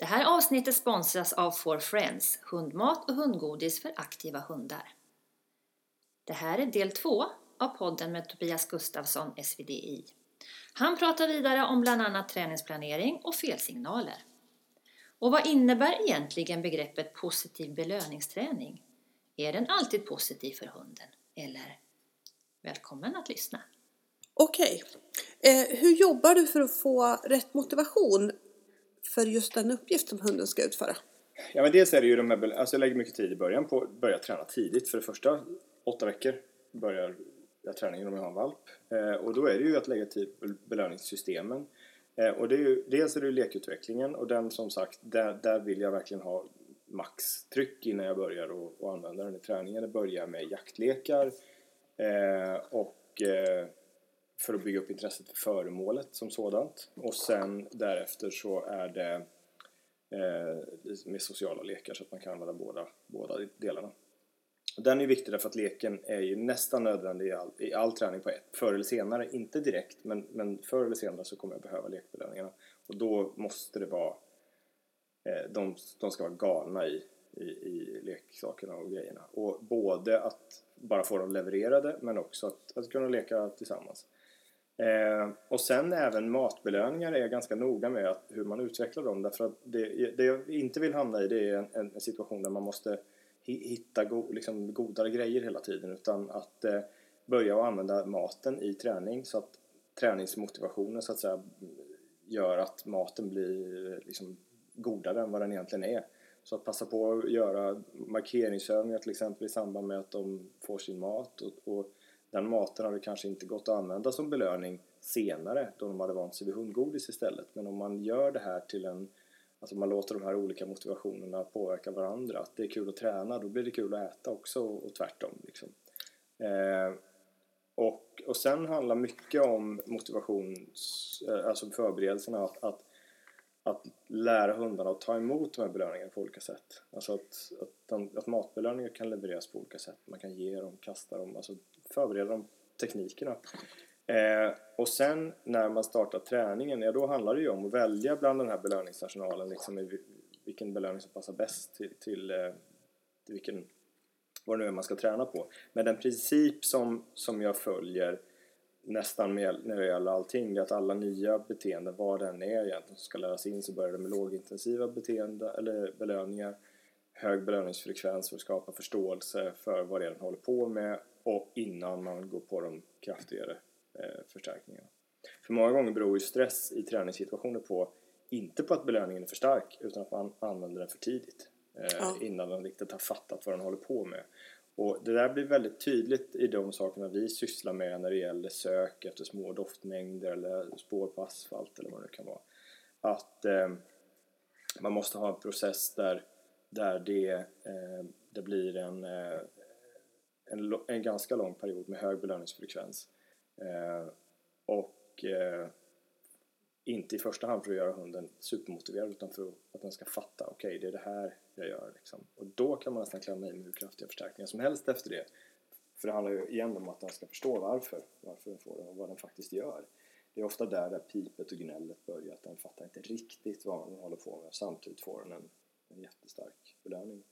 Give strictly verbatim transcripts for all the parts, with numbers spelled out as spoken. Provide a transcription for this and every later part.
Det här avsnittet sponsras av Four Friends, hundmat och hundgodis för aktiva hundar. Det här är del två av podden med Tobias Gustafsson, S V D I. Han pratar vidare om bland annat träningsplanering och felsignaler. Och vad innebär egentligen begreppet positiv belöningsträning? Är den alltid positiv för hunden? Eller? Välkommen att lyssna. Okej, eh, hur jobbar du för att få rätt motivation för just den uppgift som hunden ska utföra? Ja, men dels är det ju de här, alltså jag lägger mycket tid i början på att börja träna tidigt. För det första åtta veckor börjar jag träningen om jag har en valp. Eh, och då är det ju att lägga tid på belöningssystemen. Eh, och det är ju, dels är det ju lekutvecklingen och den som sagt, där, där vill jag verkligen ha maxtryck innan jag börjar och, och använda den i träningen. Jag börjar med jaktlekar eh, och... Eh, för att bygga upp intresset för föremålet som sådant. Och sen därefter så är det eh, med sociala lekar så att man kan använda båda, båda delarna. Och den är ju viktig därför att leken är ju nästan nödvändig i all, i all träning på ett. Förr eller senare, inte direkt, men, men förr eller senare så kommer jag behöva lekbelöningarna. Och då måste det vara, eh, de, de ska vara galna i, i, i leksakerna och grejerna. Och både att bara få dem levererade men också att, att kunna leka tillsammans. Eh, och sen även matbelöningar är jag ganska noga med att, hur man utvecklar dem. Därför att det, det jag inte vill hamna i det är en, en situation där man måste hitta go, liksom godare grejer hela tiden. Utan att eh, börja att använda maten i träning så att träningsmotivationen så att säga, gör att maten blir liksom, godare än vad den egentligen är. Så att passa på att göra markeringsövningar till exempel i samband med att de får sin mat och, och den maten hade kanske inte gått att använda som belöning senare då de hade vant sig vid hundgodis istället. Men om man gör det här till en... Alltså man låter de här olika motivationerna påverka varandra. Att det är kul att träna, då blir det kul att äta också och, och tvärtom. Liksom. Eh, och, och sen handlar mycket om motivations... Eh, alltså förberedelserna att, att, att lära hundarna att ta emot de här belöningarna på olika sätt. Alltså att, att, de, att matbelöningar kan levereras på olika sätt. Man kan ge dem, kasta dem... Alltså, förbereda de teknikerna. Eh, och sen när man startar träningen, ja då handlar det ju om att välja bland den här belöningsarsenalen. Liksom vilken belöning som passar bäst till, till, eh, till vilken, vad det nu är man ska träna på. Men den princip som, som jag följer nästan med, när det gäller allting är att alla nya beteenden, vad den är egentligen som ska läras in, så börjar det med lågintensiva beteende, eller belöningar. Hög belöningsfrekvens för att skapa förståelse för vad det är den håller på med. Och innan man går på de kraftigare eh, förstärkningarna. För många gånger beror ju stress i träningssituationer på, inte på att belöningen är för stark, utan att man använder den för tidigt. Eh, ja. Innan den riktigt har fattat vad den håller på med. Och det där blir väldigt tydligt i de sakerna vi sysslar med när det gäller sök efter små doftmängder eller spår på asfalt eller vad det kan vara. Att eh, man måste ha en process där, där det, eh, det blir en... Eh, En, en ganska lång period med hög belöningsfrekvens. Eh, och eh, inte i första hand för att göra hunden supermotiverad, utan för att den ska fatta, okej okay, det är det här jag gör. Liksom. Och då kan man nästan klämma in hur kraftiga förstärkningar som helst efter det. För det handlar ju igen om att den ska förstå varför. Varför den får det och vad den faktiskt gör. Det är ofta där, där pipet och gnället börjar. Att den fattar inte riktigt vad den håller på med. Och samtidigt får den en, en jättestark belöning.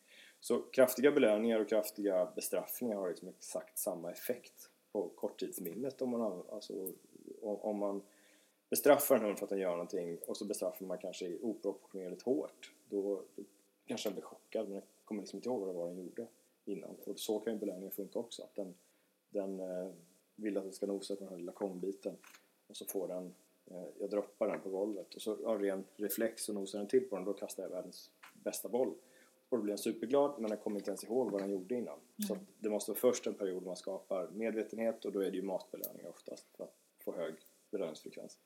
Så kraftiga belöningar och kraftiga bestraffningar har liksom exakt samma effekt på korttidsminnet. Om man, alltså, om man bestraffar en hund för att den gör någonting och så bestraffar man kanske oproportionerligt hårt. Då, då kanske den blir chockad, men kommer liksom inte ihåg vad det var den gjorde innan. Och så kan ju belöningen funka också. Att den, den eh, vill att den ska nosa på den här lilla kongbiten och så får den, eh, jag droppar den på golvet. Och så av ren reflex och nosar den till på den, då kastar jag världens bästa boll. Och då blir den superglad, men den kommer inte ens ihåg vad den gjorde innan. Mm. Så att det måste vara först en period man skapar medvetenhet, och då är det ju matbelöningar oftast för att få hög belöningsfrekvens.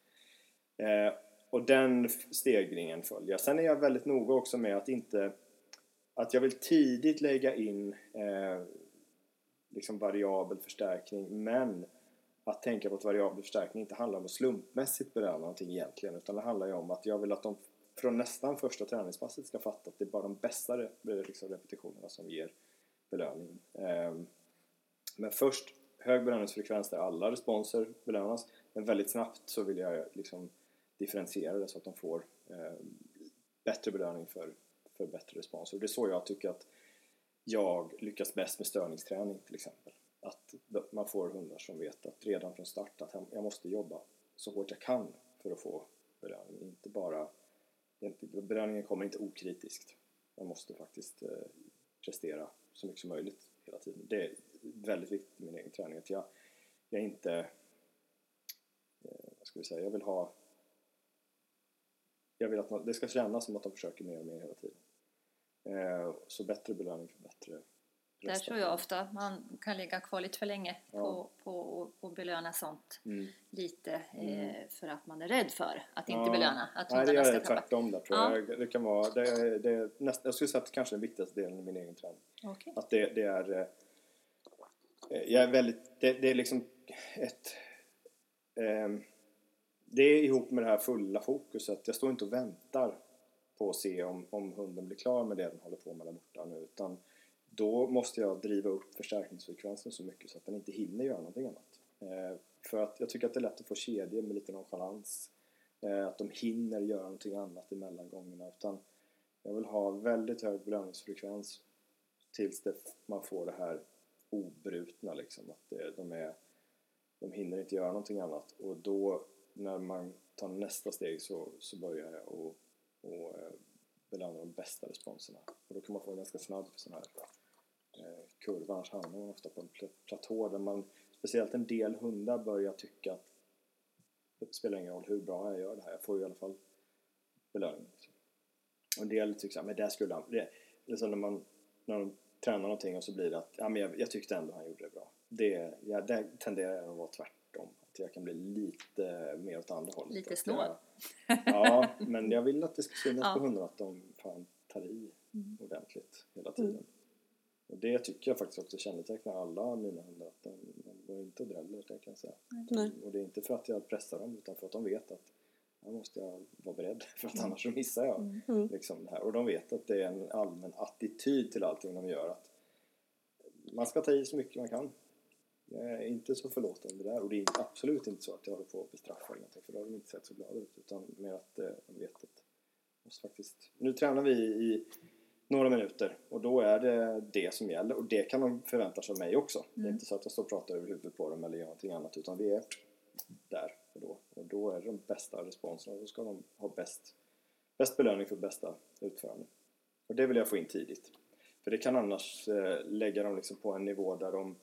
Eh, och den stegringen följer. Sen är jag väldigt noga också med att inte, att jag vill tidigt lägga in eh, liksom variabel förstärkning, men att tänka på att variabel förstärkning inte handlar om att slumpmässigt belöna någonting egentligen, utan det handlar ju om att jag vill att de från nästan första träningspasset ska fatta att det är bara de bästa repetitionerna som ger belöning. Men först hög belöningsfrekvens där alla responser belönas. Men väldigt snabbt så vill jag liksom differentiera det så att de får bättre belöning för, för bättre respons. Och det är så jag tycker att jag lyckas bäst med störningsträning till exempel. Att man får hundar som vet att redan från start att jag måste jobba så hårt jag kan för att få belöning. Inte bara, belöningen kommer inte okritiskt. Man måste faktiskt eh, prestera så mycket som möjligt hela tiden. Det är väldigt viktigt i min egen träning. Att jag, jag inte, eh, vad ska vi säga, jag vill ha, jag vill att man, det ska kännas som att de försöker mer och mer hela tiden. Eh, så bättre belöning för bättre. Där tror jag ofta man kan ligga kvar lite för länge på, ja. på, och, och belöna sånt mm. lite mm. Eh, för att man är rädd för att inte ja. belöna. Att Nej, det är tvärtom där tror ja. jag. Det kan vara, det, det, näst, jag skulle säga att det kanske är den viktigaste delen i min egen träning. Okay. Att det, det är, eh, jag är väldigt, det, det är liksom ett, eh, det är ihop med det här fulla fokuset. Jag står inte och väntar på att se om, om hunden blir klar med det den håller på med där borta nu, utan då måste jag driva upp förstärkningsfrekvensen så mycket så att den inte hinner göra någonting annat. Eh, för att jag tycker att det är lätt att få kedjor med lite nonchalans. Eh, att de hinner göra någonting annat i mellangångarna. Utan jag vill ha väldigt hög belöningsfrekvens tills det, man får det här obrutna. Liksom, att det, de, är, de hinner inte göra någonting annat. Och då när man tar nästa steg så, så börjar jag och, och belöna de bästa responserna. Och då kan man få en ganska snabb sån här kurva, annars hamnar man ofta på en platå där man, speciellt en del hundar, börjar tycka att det spelar ingen roll hur bra jag gör det här, jag får ju i alla fall belöning. Och en del tycker att men där skulle han, det, liksom när man när de tränar någonting och så blir det att ja, men jag, jag tyckte ändå han gjorde det bra. Det, ja, det tenderar jag att vara tvärtom, att jag kan bli lite mer åt andra hållet. Lite snål. Ja, men jag vill att det ska synas ja. på hundar att de fan tar i mm. ordentligt hela tiden. Mm. Och det tycker jag faktiskt också kännetecknar alla mina hundar, att de, de går inte och dräller, kan jag säga. Nej. Och det är inte för att jag pressar dem, utan för att de vet att jag måste jag vara beredd, för att annars så missar jag mm. Mm. Liksom det här. Och de vet att det är en allmän attityd till allting de gör, att man ska ta i så mycket man kan. Jag är inte så förlåtande där, och det är absolut inte så att jag håller på att bestraffa någonting, för då har de inte sett så glada ut, utan mer att de vet att måste faktiskt, nu tränar vi i några minuter, och då är det det som gäller, och det kan de förvänta sig av mig också. Mm. Det är inte så att jag står och pratar över huvudet på dem eller gör någonting annat, utan vi är där och då. Och då är det de bästa responserna, och då ska de ha bäst, bäst belöning för bästa utförande. Och det vill jag få in tidigt. För det kan annars eh, lägga dem liksom på en nivå där de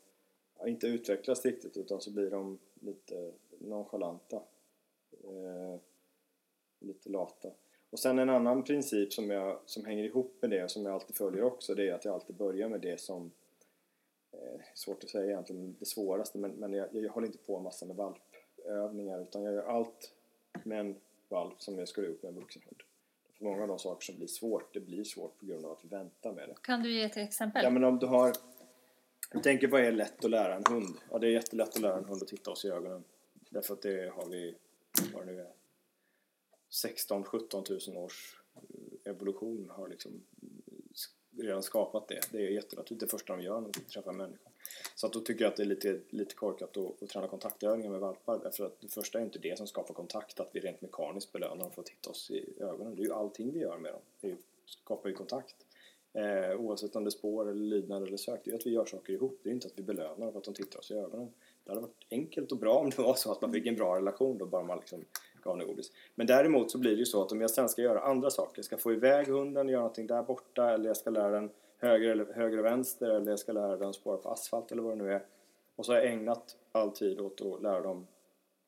ja, inte utvecklas riktigt, utan så blir de lite nonchalanta. Eh, lite lata. Och sen en annan princip som, jag, som hänger ihop med det, och som jag alltid följer också, det är att jag alltid börjar med det som eh, svårt att säga egentligen, det svåraste, men, men jag, jag håller inte på massa med valpövningar, utan jag gör allt med en valp som jag skulle upp med en vuxenhund. För många av de saker som blir svårt, det blir svårt på grund av att vi väntar med det. Kan du ge ett exempel? Ja, men om du har, jag tänker, vad är lätt att lära en hund? Ja, det är jättelätt att lära en hund att titta oss i ögonen, därför att det har vi, vad det nu är, sexton sjutton tusen års evolution har liksom redan skapat det. Det är jättenaturligt. Det första de gör när de träffar människor. Så att då tycker jag att det är lite, lite korkat att, att träna kontaktövningar med valpar. Därför att det första är inte det som skapar kontakt, att vi rent mekaniskt belönar dem för att titta oss i ögonen. Det är ju allting vi gör med dem. Det skapar ju kontakt. Eh, oavsett om det är spår eller lydnad eller sök. Det är att vi gör saker ihop. Det är inte att vi belönar dem för att de tittar oss i ögonen. Det hade varit enkelt och bra om det var så att man fick en bra relation. Då bara man liksom gav en godis. Men däremot så blir det ju så att om jag sen ska göra andra saker, jag ska få iväg hunden, göra någonting där borta, eller jag ska lära den höger eller höger och vänster, eller jag ska lära den spåra på asfalt eller vad det nu är. Och så har jag ägnat all tid åt att lära dem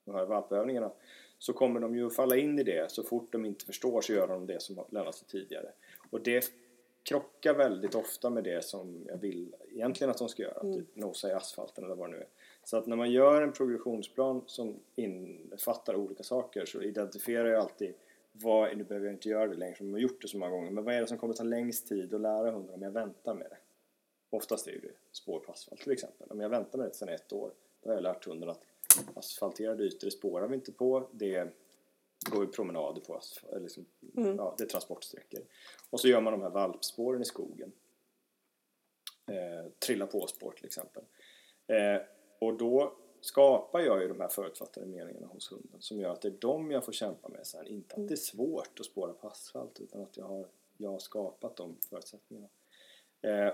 de här valpövningarna. Så kommer de ju falla in i det. Så fort de inte förstår så gör de det som lärde sig tidigare. Och det krockar väldigt ofta med det som jag vill egentligen att de ska göra. Mm. Typ nosa i asfalten eller vad det nu är. Så att när man gör en progressionsplan som innefattar olika saker, så identifierar jag alltid vad är, nu behöver jag inte göra det längre som jag har gjort det så många gånger, men vad är det som kommer ta längst tid att lära hundra om jag väntar med det? Oftast är det spår på asfalt till exempel. Om jag väntar med det sedan ett år, då har jag lärt hunden att asfalterade ytor spårar vi inte på, det går ju promenader på asfalt, liksom, mm. ja, det är transportsträckor. Och så gör man de här valpspåren i skogen. Eh, trilla på spår till exempel. Eh, Och då skapar jag ju de här förutfattade meningarna hos hunden som gör att det är dem jag får kämpa med sen. Inte att det är svårt att spåra på asfalt, utan att jag har, jag har skapat de förutsättningarna. Eh,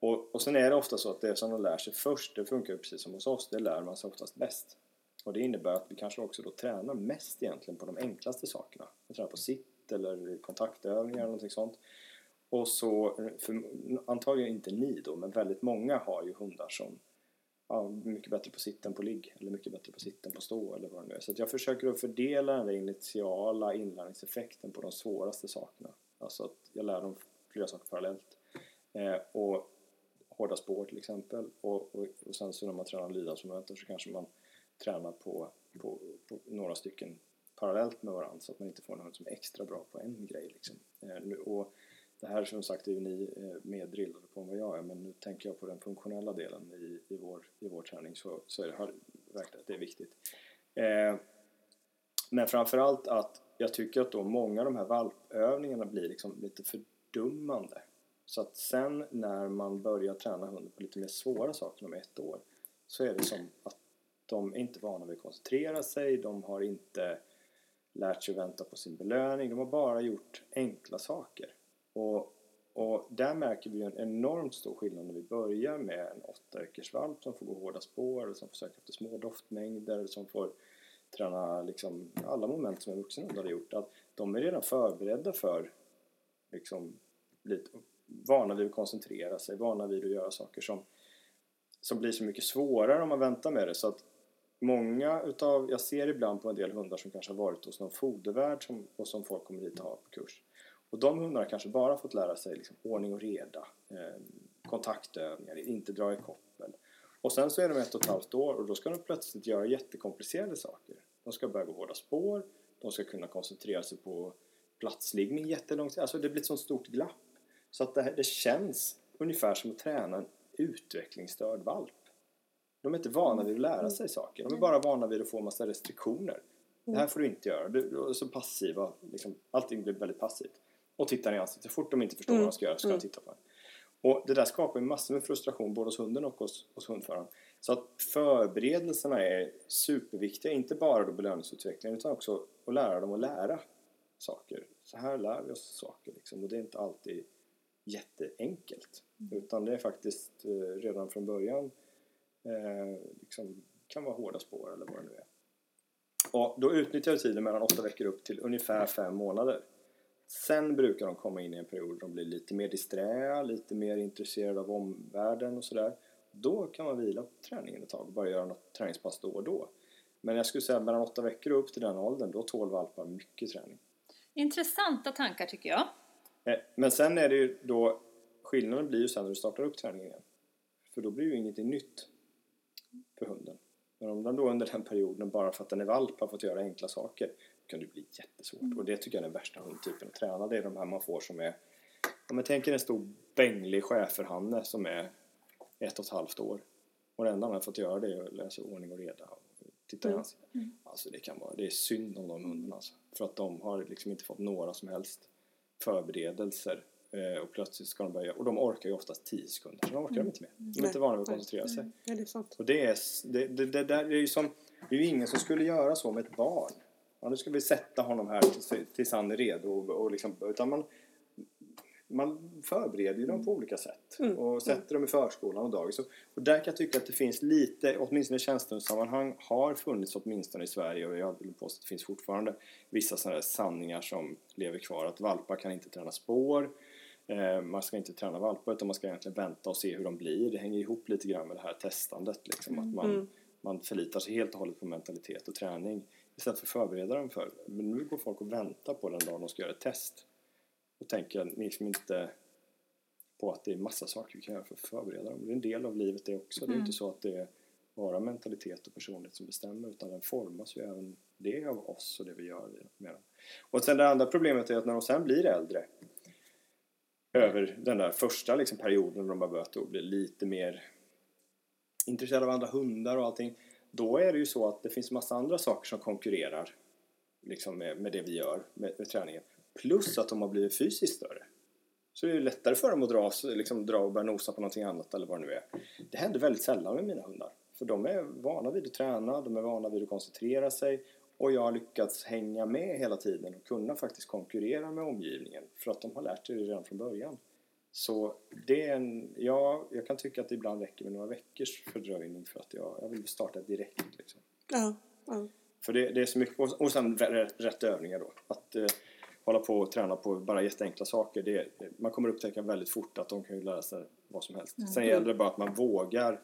och, och sen är det ofta så att det som de lär sig först, det funkar ju precis som hos oss, det lär man sig oftast bäst. Och det innebär att vi kanske också då tränar mest egentligen på de enklaste sakerna. Vi tränar på sitt eller kontaktövningar eller någonting sånt. Och så, för, antagligen inte ni då, men väldigt många har ju hundar som ja, mycket bättre på sitten på ligg eller mycket bättre på sitten på stå eller vad det nu är. Så att jag försöker att fördela den initiala inlärningseffekten på de svåraste sakerna. Alltså att jag lär dem flera saker parallellt. Eh, och hårda spår till exempel. Och, och, och sen så när man tränar lydnadsmöten så kanske man tränar på, på, på några stycken parallellt med varandra. Så att man inte får någon som är extra bra på en grej liksom. Eh, och det här som sagt är ju ni mer drillade på än vad jag är, men nu tänker jag på den funktionella delen i, i, vår, i vår träning, så, så är det här verkligen att det är viktigt. Eh, men framförallt att jag tycker att då många av de här valpövningarna blir liksom lite fördummande. Så att sen när man börjar träna hunden på lite mer svåra saker om ett år, så är det som att de är inte vana vid att koncentrera sig, de har inte lärt sig vänta på sin belöning, de har bara gjort enkla saker. Och, och där märker vi en enormt stor skillnad när vi börjar med en åtta-ökersvalp som får gå hårda spår eller som får söka efter små doftmängder eller som får träna liksom alla moment som en vuxen hund har gjort. Att de är redan förberedda för liksom, lite, vana vid att koncentrera sig, vana vid att göra saker som, som blir så mycket svårare om man väntar med det. Så att många utav, jag ser ibland på en del hundar som kanske har varit hos någon fodervärd som, och som folk kommer dit och har på kurs. Och de hundarna kanske bara fått lära sig liksom ordning och reda, eh, kontaktövningar, inte dra i koppel. Och sen så är de ett och ett halvt år och då ska de plötsligt göra jättekomplicerade saker. De ska börja gå hårda spår, de ska kunna koncentrera sig på platsliggning jättelångt. Alltså det blir ett sånt stort glapp. Så att det, här, det känns ungefär som att träna en utvecklingsstörd valp. De är inte vana vid att lära sig saker, de är bara vana vid att få en massa restriktioner. Det här får du inte göra, du är så passiva, liksom, allting blir väldigt passivt. Och tittar i ansiktet. Så fort de inte förstår mm. vad de ska göra så ska de mm. titta på den. Och det där skapar ju massor med frustration både hos hunden och hos, hos hundföraren. Så att förberedelserna är superviktiga. Inte bara då belöningsutvecklingen utan också att lära dem att lära saker. Så här lär vi oss saker. Liksom. Och det är inte alltid jätteenkelt. Mm. Utan det är faktiskt eh, redan från början eh, liksom, kan vara hårda spår eller vad det nu är. Och då utnyttjar tiden mellan åtta veckor upp till ungefär fem månader. Sen brukar de komma in i en period där de blir lite mer disträ, lite mer intresserade av omvärlden och sådär. Då kan man vila på träningen ett tag och bara göra något träningspass då och då. Men jag skulle säga mellan åtta veckor upp till den åldern, då tål valpar mycket träning. Intressanta tankar tycker jag. Men sen är det ju då, skillnaden blir ju sen när du startar upp träningen igen. För då blir ju ingenting nytt för hunden. Men om den då under den perioden bara för att den är valp har fått göra enkla saker, kan det bli jättesvårt. Mm. Och det tycker jag är den värsta hundtypen att träna. Det är de här man får som är, om jag tänker en stor bänglig schäferhanne som är ett och ett halvt år. Och det enda man har fått göra det är att läsa ordning och reda. Och titta mm. i ansiktet. Mm. Alltså det kan vara, det är synd om de hundarna. Alltså. För att de har liksom inte fått några som helst förberedelser. Eh, och plötsligt ska de börja. Och de orkar ju oftast tio sekunder. Så de orkar mm. de inte med. De är Nej. inte vana vid att koncentrera sig. Mm. Ja, det är sant. Och det är, det, det, det, det är ju som, det är ju ingen som skulle göra så med ett barn. Ja, nu ska vi sätta honom här tills han är redo. Och, och liksom, utan man, man förbereder ju dem på olika sätt. Mm. Och sätter dem i förskolan och dagis. Och, och där kan jag tycka att det finns lite, åtminstone i tjänstehundssammanhang, har funnits åtminstone i Sverige. Och jag vill påstå att det finns fortfarande vissa sådana här sanningar som lever kvar. Att valpar kan inte träna spår. Eh, man ska inte träna valpar utan man ska egentligen vänta och se hur de blir. Det hänger ihop lite grann med det här testandet. Liksom, att man, mm. man förlitar sig helt och hållet på mentalitet och träning. Istället för förbereda dem för. Men nu går folk och väntar på den dagen de ska göra ett test. Och tänker liksom inte på att det är massa saker vi kan göra för att förbereda dem. Det är en del av livet det också. Mm. Det är inte så att det är bara mentalitet och personlighet som bestämmer. Utan den formas ju även det av oss och det vi gör med dem. Och sen det andra problemet är att när de sen blir äldre. Mm. Över den där första liksom perioden när de har börjat och blir lite mer intresserade av andra hundar och allting. Då är det ju så att det finns massa andra saker som konkurrerar liksom med, med det vi gör med, med träningen. Plus att de har blivit fysiskt större. Så det är ju lättare för dem att dra, liksom, dra och börja nosa på någonting annat eller vad det nu är. Det händer väldigt sällan med mina hundar. För de är vana vid att träna, de är vana vid att koncentrera sig. Och jag har lyckats hänga med hela tiden och kunna faktiskt konkurrera med omgivningen. För att de har lärt sig det redan från början. Så det är en, ja, jag kan tycka att det ibland räcker med några veckors fördröjning för att jag, jag vill starta direkt. Liksom. Ja, ja. För det, det är så mycket, och, och sen rätt, rätt övningar då. Att eh, hålla på och träna på bara jätteenkla saker. Det, man kommer upptäcka väldigt fort att de kan ju lära sig vad som helst. Ja. Sen gäller det bara att man vågar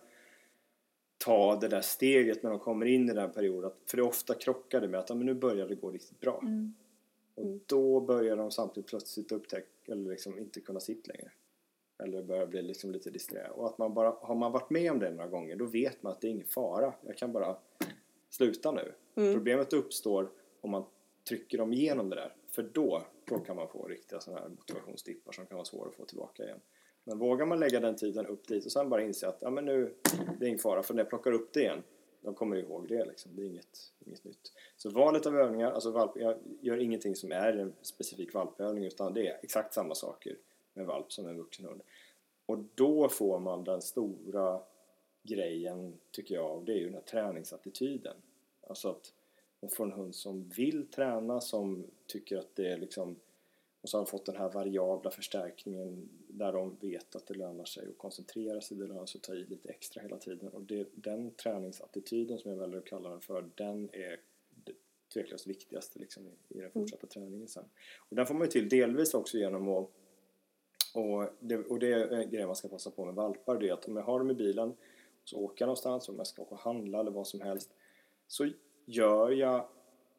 ta det där steget när de kommer in i den perioden. För det ofta krockar det med att men nu börjar det gå riktigt bra. Mm. Mm. Och då börjar de samtidigt plötsligt upptäcka eller liksom inte kunna sitta längre. Eller börjar bli liksom lite disträ. Och att man bara, har man varit med om det några gånger, då vet man att det är ingen fara. Jag kan bara sluta nu. Mm. Problemet uppstår om man trycker dem igenom det där. För då, då kan man få riktiga sådana här motivationsdippar som kan vara svåra att få tillbaka igen. Men vågar man lägga den tiden upp dit och sen bara inse att ja, men nu, det är ingen fara. För när jag plockar upp det igen, de kommer ihåg det. Liksom. Det är inget, inget nytt. Så valet av övningar, alltså valp, jag gör ingenting som är en specifik valpövning, utan det är exakt samma saker med valp som en vuxen hund. Och då får man den stora grejen, tycker jag, och det är ju den här träningsattityden. Alltså att man får en hund som vill träna, som tycker att det är liksom... Och så har de fått den här variabla förstärkningen där de vet att det lönar sig och koncentrera sig, det lönar sig och ta i lite extra hela tiden. Och det, den träningsattityden som jag väljer att kalla den för, den är det tveklöst viktigaste liksom, i den fortsatta mm. träningen sen. Och den får man ju till delvis också genom att, och det, och det är en grej man ska passa på med valpar, det är att om jag har dem i bilen och så åker jag någonstans, om jag ska åka och handla eller vad som helst, så gör jag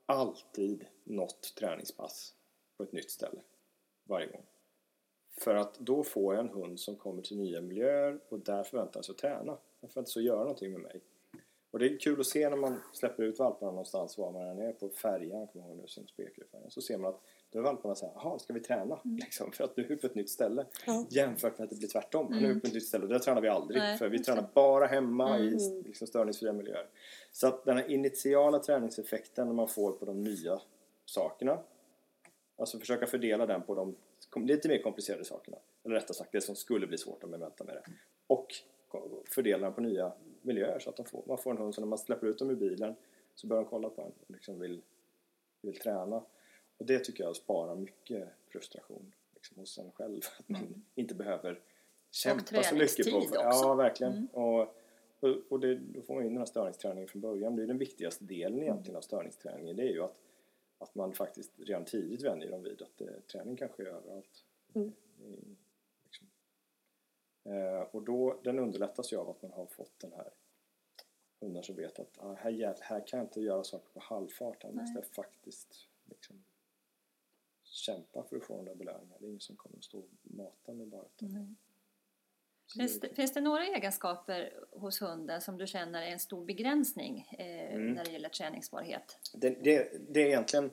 alltid något träningspass på ett nytt ställe varje gång. För att då får jag en hund som kommer till nya miljöer och där förväntas jag träna. Jag förväntas att göra någonting med mig. Och det är kul att se när man släpper ut valparna någonstans, var man än är på färjan, kommer ihåg nu sin spekelfärjan, så ser man att då är valparna så här, jaha, ska vi träna? Mm. Liksom, för att nu är vi på ett nytt ställe. Ja. Jämfört med att det blir tvärtom. Mm. Nu är vi på ett nytt ställe och där tränar vi aldrig. Nej. För vi tränar bara hemma mm. i liksom, störningsfria miljöer. Så att den här initiala träningseffekten man får på de nya sakerna, alltså försöka fördela den på de lite mer komplicerade sakerna. Eller rättare sagt, det som skulle bli svårt om man väntar med det. Och fördela den på nya miljöer så att de får, man får en hund. Så när man släpper ut dem i bilen så börjar de kolla på den och liksom vill, vill träna. Och det tycker jag sparar mycket frustration liksom, hos en själv. Att man inte behöver kämpa så mycket på. För, ja, verkligen. Mm. Och, och det, då får man in den här störningsträningen från början. Det är den viktigaste delen egentligen av störningsträningen. Det är ju att Att man faktiskt redan tidigt vänjer dem vid att eh, träning kanske är överallt. Mm. Mm, liksom. eh, och då, den underlättas ju av att man har fått den här hundar som vet att ah, här, här kan jag inte göra saker på halvfart. Här måste jag faktiskt liksom, kämpa för att få den där belöningen. Det är ingen som kommer att stå och mata mig bara. Mm. Finns, det, finns det några egenskaper hos hunden som du känner är en stor begränsning eh, mm. när det gäller träningsbarhet? Det, det, det är egentligen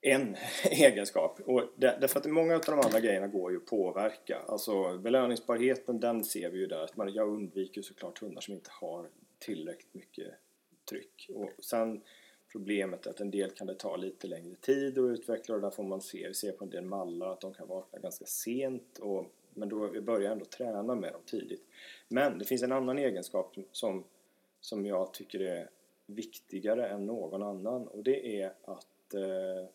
en egenskap. Och det, därför att många av de andra grejerna går ju att påverka. Alltså belöningsbarheten, den ser vi ju där. Att man, jag undviker såklart hundar som inte har tillräckligt mycket tryck. Och sen problemet är att en del kan det ta lite längre tid att utveckla. Och där får man se, vi ser på en del mallar att de kan vakna ganska sent och... Men då börjar jag ändå träna med dem tidigt. Men det finns en annan egenskap som, som jag tycker är viktigare än någon annan. Och det är att eh,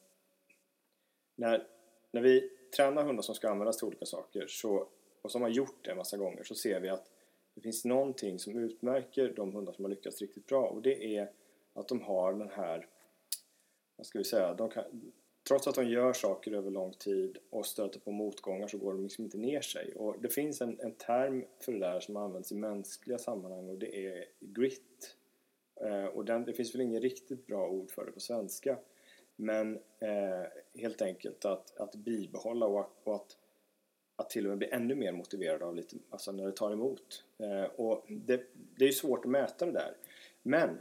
när, när vi tränar hundar som ska användas till olika saker så, och som har gjort det en massa gånger, så ser vi att det finns någonting som utmärker de hundar som har lyckats riktigt bra. Och det är att de har den här, vad ska vi säga, de kan... Trots att de gör saker över lång tid och stöter på motgångar så går de liksom inte ner sig. Och det finns en, en term för det där som används i mänskliga sammanhang och det är grit. Eh, och den, det finns väl ingen riktigt bra ord för det på svenska. Men eh, helt enkelt att, att bibehålla och, och att, att till och med bli ännu mer motiverad av lite, alltså när det tar emot. Eh, och det, det är ju svårt att mäta det där. Men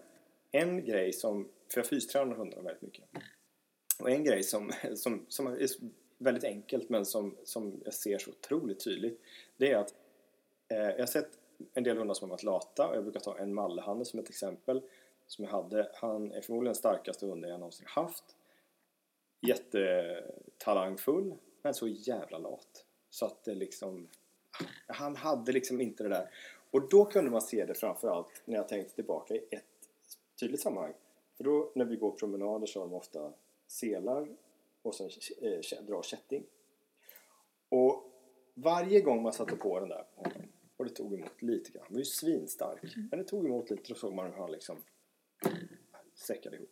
en grej som, för jag fystränar hundarna väldigt mycket. Och en grej som, som, som är väldigt enkelt men som, som jag ser så otroligt tydligt, det är att eh, jag har sett en del hundar som har varit lata och jag brukar ta en mallehanne som ett exempel som jag hade. Han är förmodligen den starkaste hunden jag någonsin haft. Jättetalangfull men så jävla lat. Så att det liksom Han hade liksom inte det där. Och då kunde man se det framförallt när jag tänkte tillbaka i ett tydligt sammanhang. För då när vi går promenader så har de ofta selar och sen eh, drar kätting. Och varje gång man satte på den där, och det tog emot lite grann. Den var ju svinstark. Men det tog emot lite och såg man hur han liksom säckade ihop.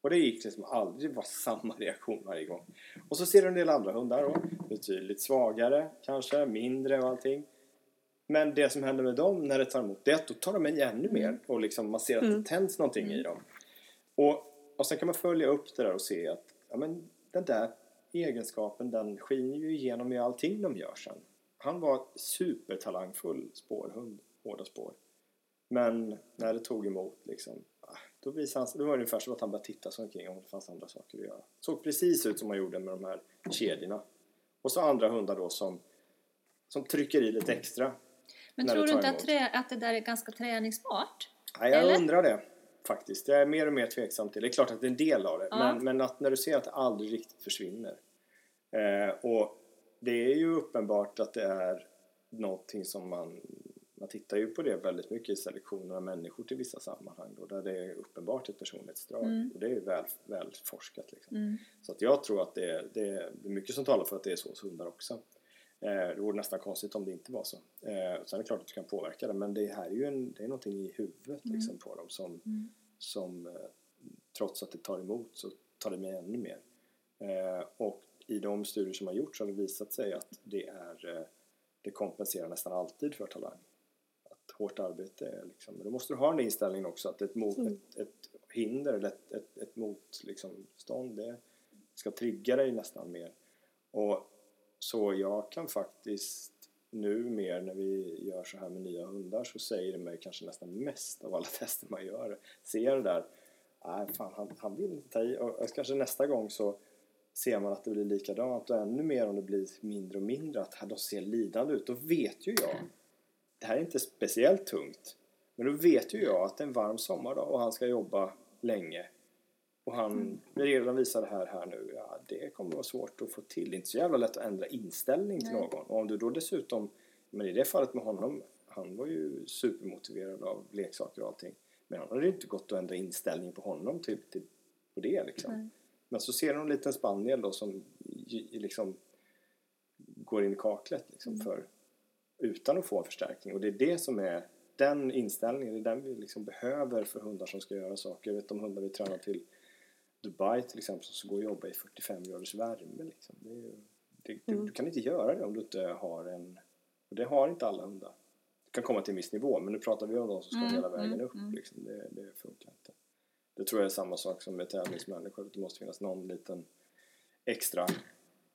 Och det gick liksom aldrig, det var samma reaktion varje gång. Och så ser du en del andra hundar då. Betydligt svagare kanske, mindre och allting. Men det som händer med dem när det tar emot det, då tar de igen ännu mer. Och liksom man ser att det tänds någonting i dem. Och, och sen kan man följa upp det där och se att ja, men den där egenskapen, den skiner ju igenom i allting de gör sen. Han var supertalangfull spårhund, hårda spår. Men när det tog emot liksom, då visade han, det var ungefär så att han bara tittade sig omkring om det fanns andra saker att göra. Såg precis ut som han gjorde med de här kedjorna. Och så andra hundar då som, som trycker i lite extra. Men tror du inte att, trä, att det där är ganska träningsbart? Nej, jag eller? undrar det faktiskt. Jag är mer och mer tveksam till det. Det är klart att det är en del av det. Ja. Men, men att när du ser att det aldrig riktigt försvinner. Eh, och det är ju uppenbart att det är någonting som man... Man tittar ju på det väldigt mycket i selektioner av människor till vissa sammanhang. Då, där det är uppenbart ett personlighetsdrag. Mm. Och det är ju väl, väl forskat. Liksom. Mm. Så att jag tror att det är, det är mycket som talar för att det är så hos hundar också. Eh, det vore nästan konstigt om det inte var så. Eh, sen är det klart att du kan påverka det. Men det här är ju en, det är någonting i huvudet mm. liksom, på dem. Som, mm. som eh, trots att det tar emot så tar det med ännu mer. Eh, och i de studier som har gjorts har det visat sig att det, är, eh, det kompenserar nästan alltid för talang. Hårt arbete. Liksom. Då måste du ha en inställning också att ett, mot, mm. ett, ett hinder eller ett, ett, ett motstånd liksom, det ska trigga dig nästan mer. Och så jag kan faktiskt nu mer när vi gör så här med nya hundar så säger det mig kanske nästan mest av alla tester man gör. Ser det där, nej fan han, han vill inte ta i. Och kanske nästa gång så ser man att det blir likadant och ännu mer om det blir mindre och mindre att de ser lidande ut. Då vet ju jag det här är inte speciellt tungt. Men då vet ju jag att det är en varm sommardag och han ska jobba länge. Och han mm. redan visar det här, här nu. Ja, det kommer vara svårt att få till. Det är inte så jävla lätt att ändra inställning till Nej. någon. Och om du då dessutom, men i det fallet med honom, han var ju supermotiverad av leksaker och allting. Men han hade ju inte gått att ändra inställning på honom typ till, på det liksom. Nej. Men så ser du en liten spaniel då som liksom går in i kaklet liksom mm. för... utan att få en förstärkning. Och det är det som är den inställningen. Det är den vi liksom behöver för hundar som ska göra saker. Jag vet om hundar vi tränar till Dubai till exempel så går och jobba i fyrtiofem graders värme. Liksom. Det är ju, det, det, mm. Du kan inte göra det om du inte har en... Och det har inte alla hundar. Du kan komma till en viss nivå men nu pratar vi om de som ska mm. hela vägen upp. Mm. Liksom. Det, det funkar inte. Det tror jag är samma sak som med tävlingsmänniskor. Det måste finnas någon liten extra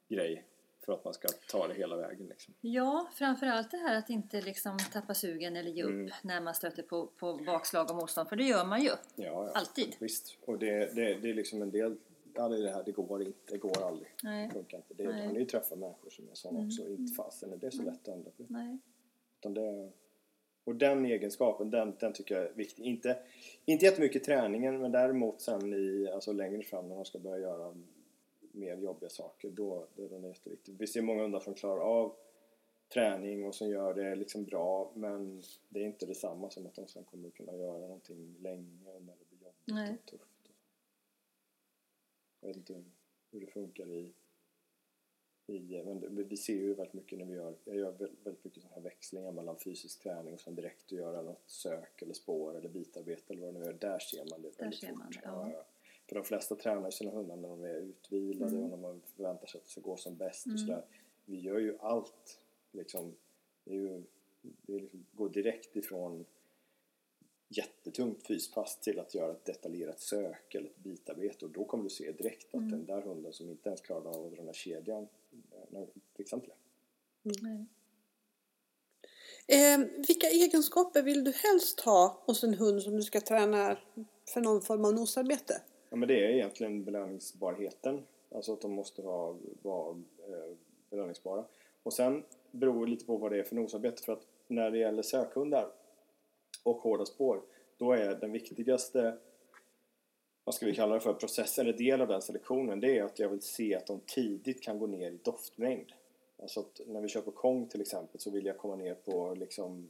grej för att man ska ta det hela vägen. Liksom. Ja, framförallt det här att inte liksom tappa sugen eller ge upp mm. när man stöter på, på bakslag och motstånd. För det gör man ju. Ja, ja. Alltid. Visst. Och det, det, det är liksom en del... Ja, det, är det, här, det går inte. Det går aldrig. Nej. Det funkar inte. Det, Nej. Man ju träffar människor som är sådana mm. också. Inte fasen. Det är så mm. lätt att ändra på. Nej. Utan det, och den egenskapen, den, den tycker jag är viktig. Inte, inte jättemycket träningen, men däremot sen i, alltså längre fram när man ska börja göra... mer jobbiga saker, då det är den jätteviktig. Vi ser många hundar som klarar av träning och som gör det liksom bra, men det är inte detsamma som att de sen kommer kunna göra någonting länge när det blir jobbigt Nej. och tufft. Jag vet inte hur det funkar i, i men vi ser ju väldigt mycket när vi gör, jag gör väldigt mycket sådana här växlingar mellan fysisk träning och sen direkt att göra något sök eller spår eller bitarbete eller vad det nu är. Där ser man det Där väldigt ser man, fort. Ja. För de flesta tränar sina hundar när de är utvilade mm. och när man förväntar sig att det ska gå som bäst mm. och sådär. Vi gör ju allt liksom, det, är ju, det är liksom, går direkt ifrån jättetungt fyspass till att göra ett detaljerat sök eller ett bitarbete och då kommer du se direkt att mm. den där hunden som inte ens klarade av den här kedjan till exempel. Mm. Eh, vilka egenskaper vill du helst ha hos en hund som du ska träna för någon form av nosarbete? Ja, men det är egentligen belöningsbarheten. Alltså att de måste vara, vara eh, belöningsbara. Och sen beror det lite på vad det är för nosarbete. För att när det gäller sökhundar och hårda spår. Då är den viktigaste, vad ska vi kalla det för, processen eller del av den selektionen. Det är att jag vill se att de tidigt kan gå ner i doftmängd. Alltså att när vi kör på Kong till exempel så vill jag komma ner på liksom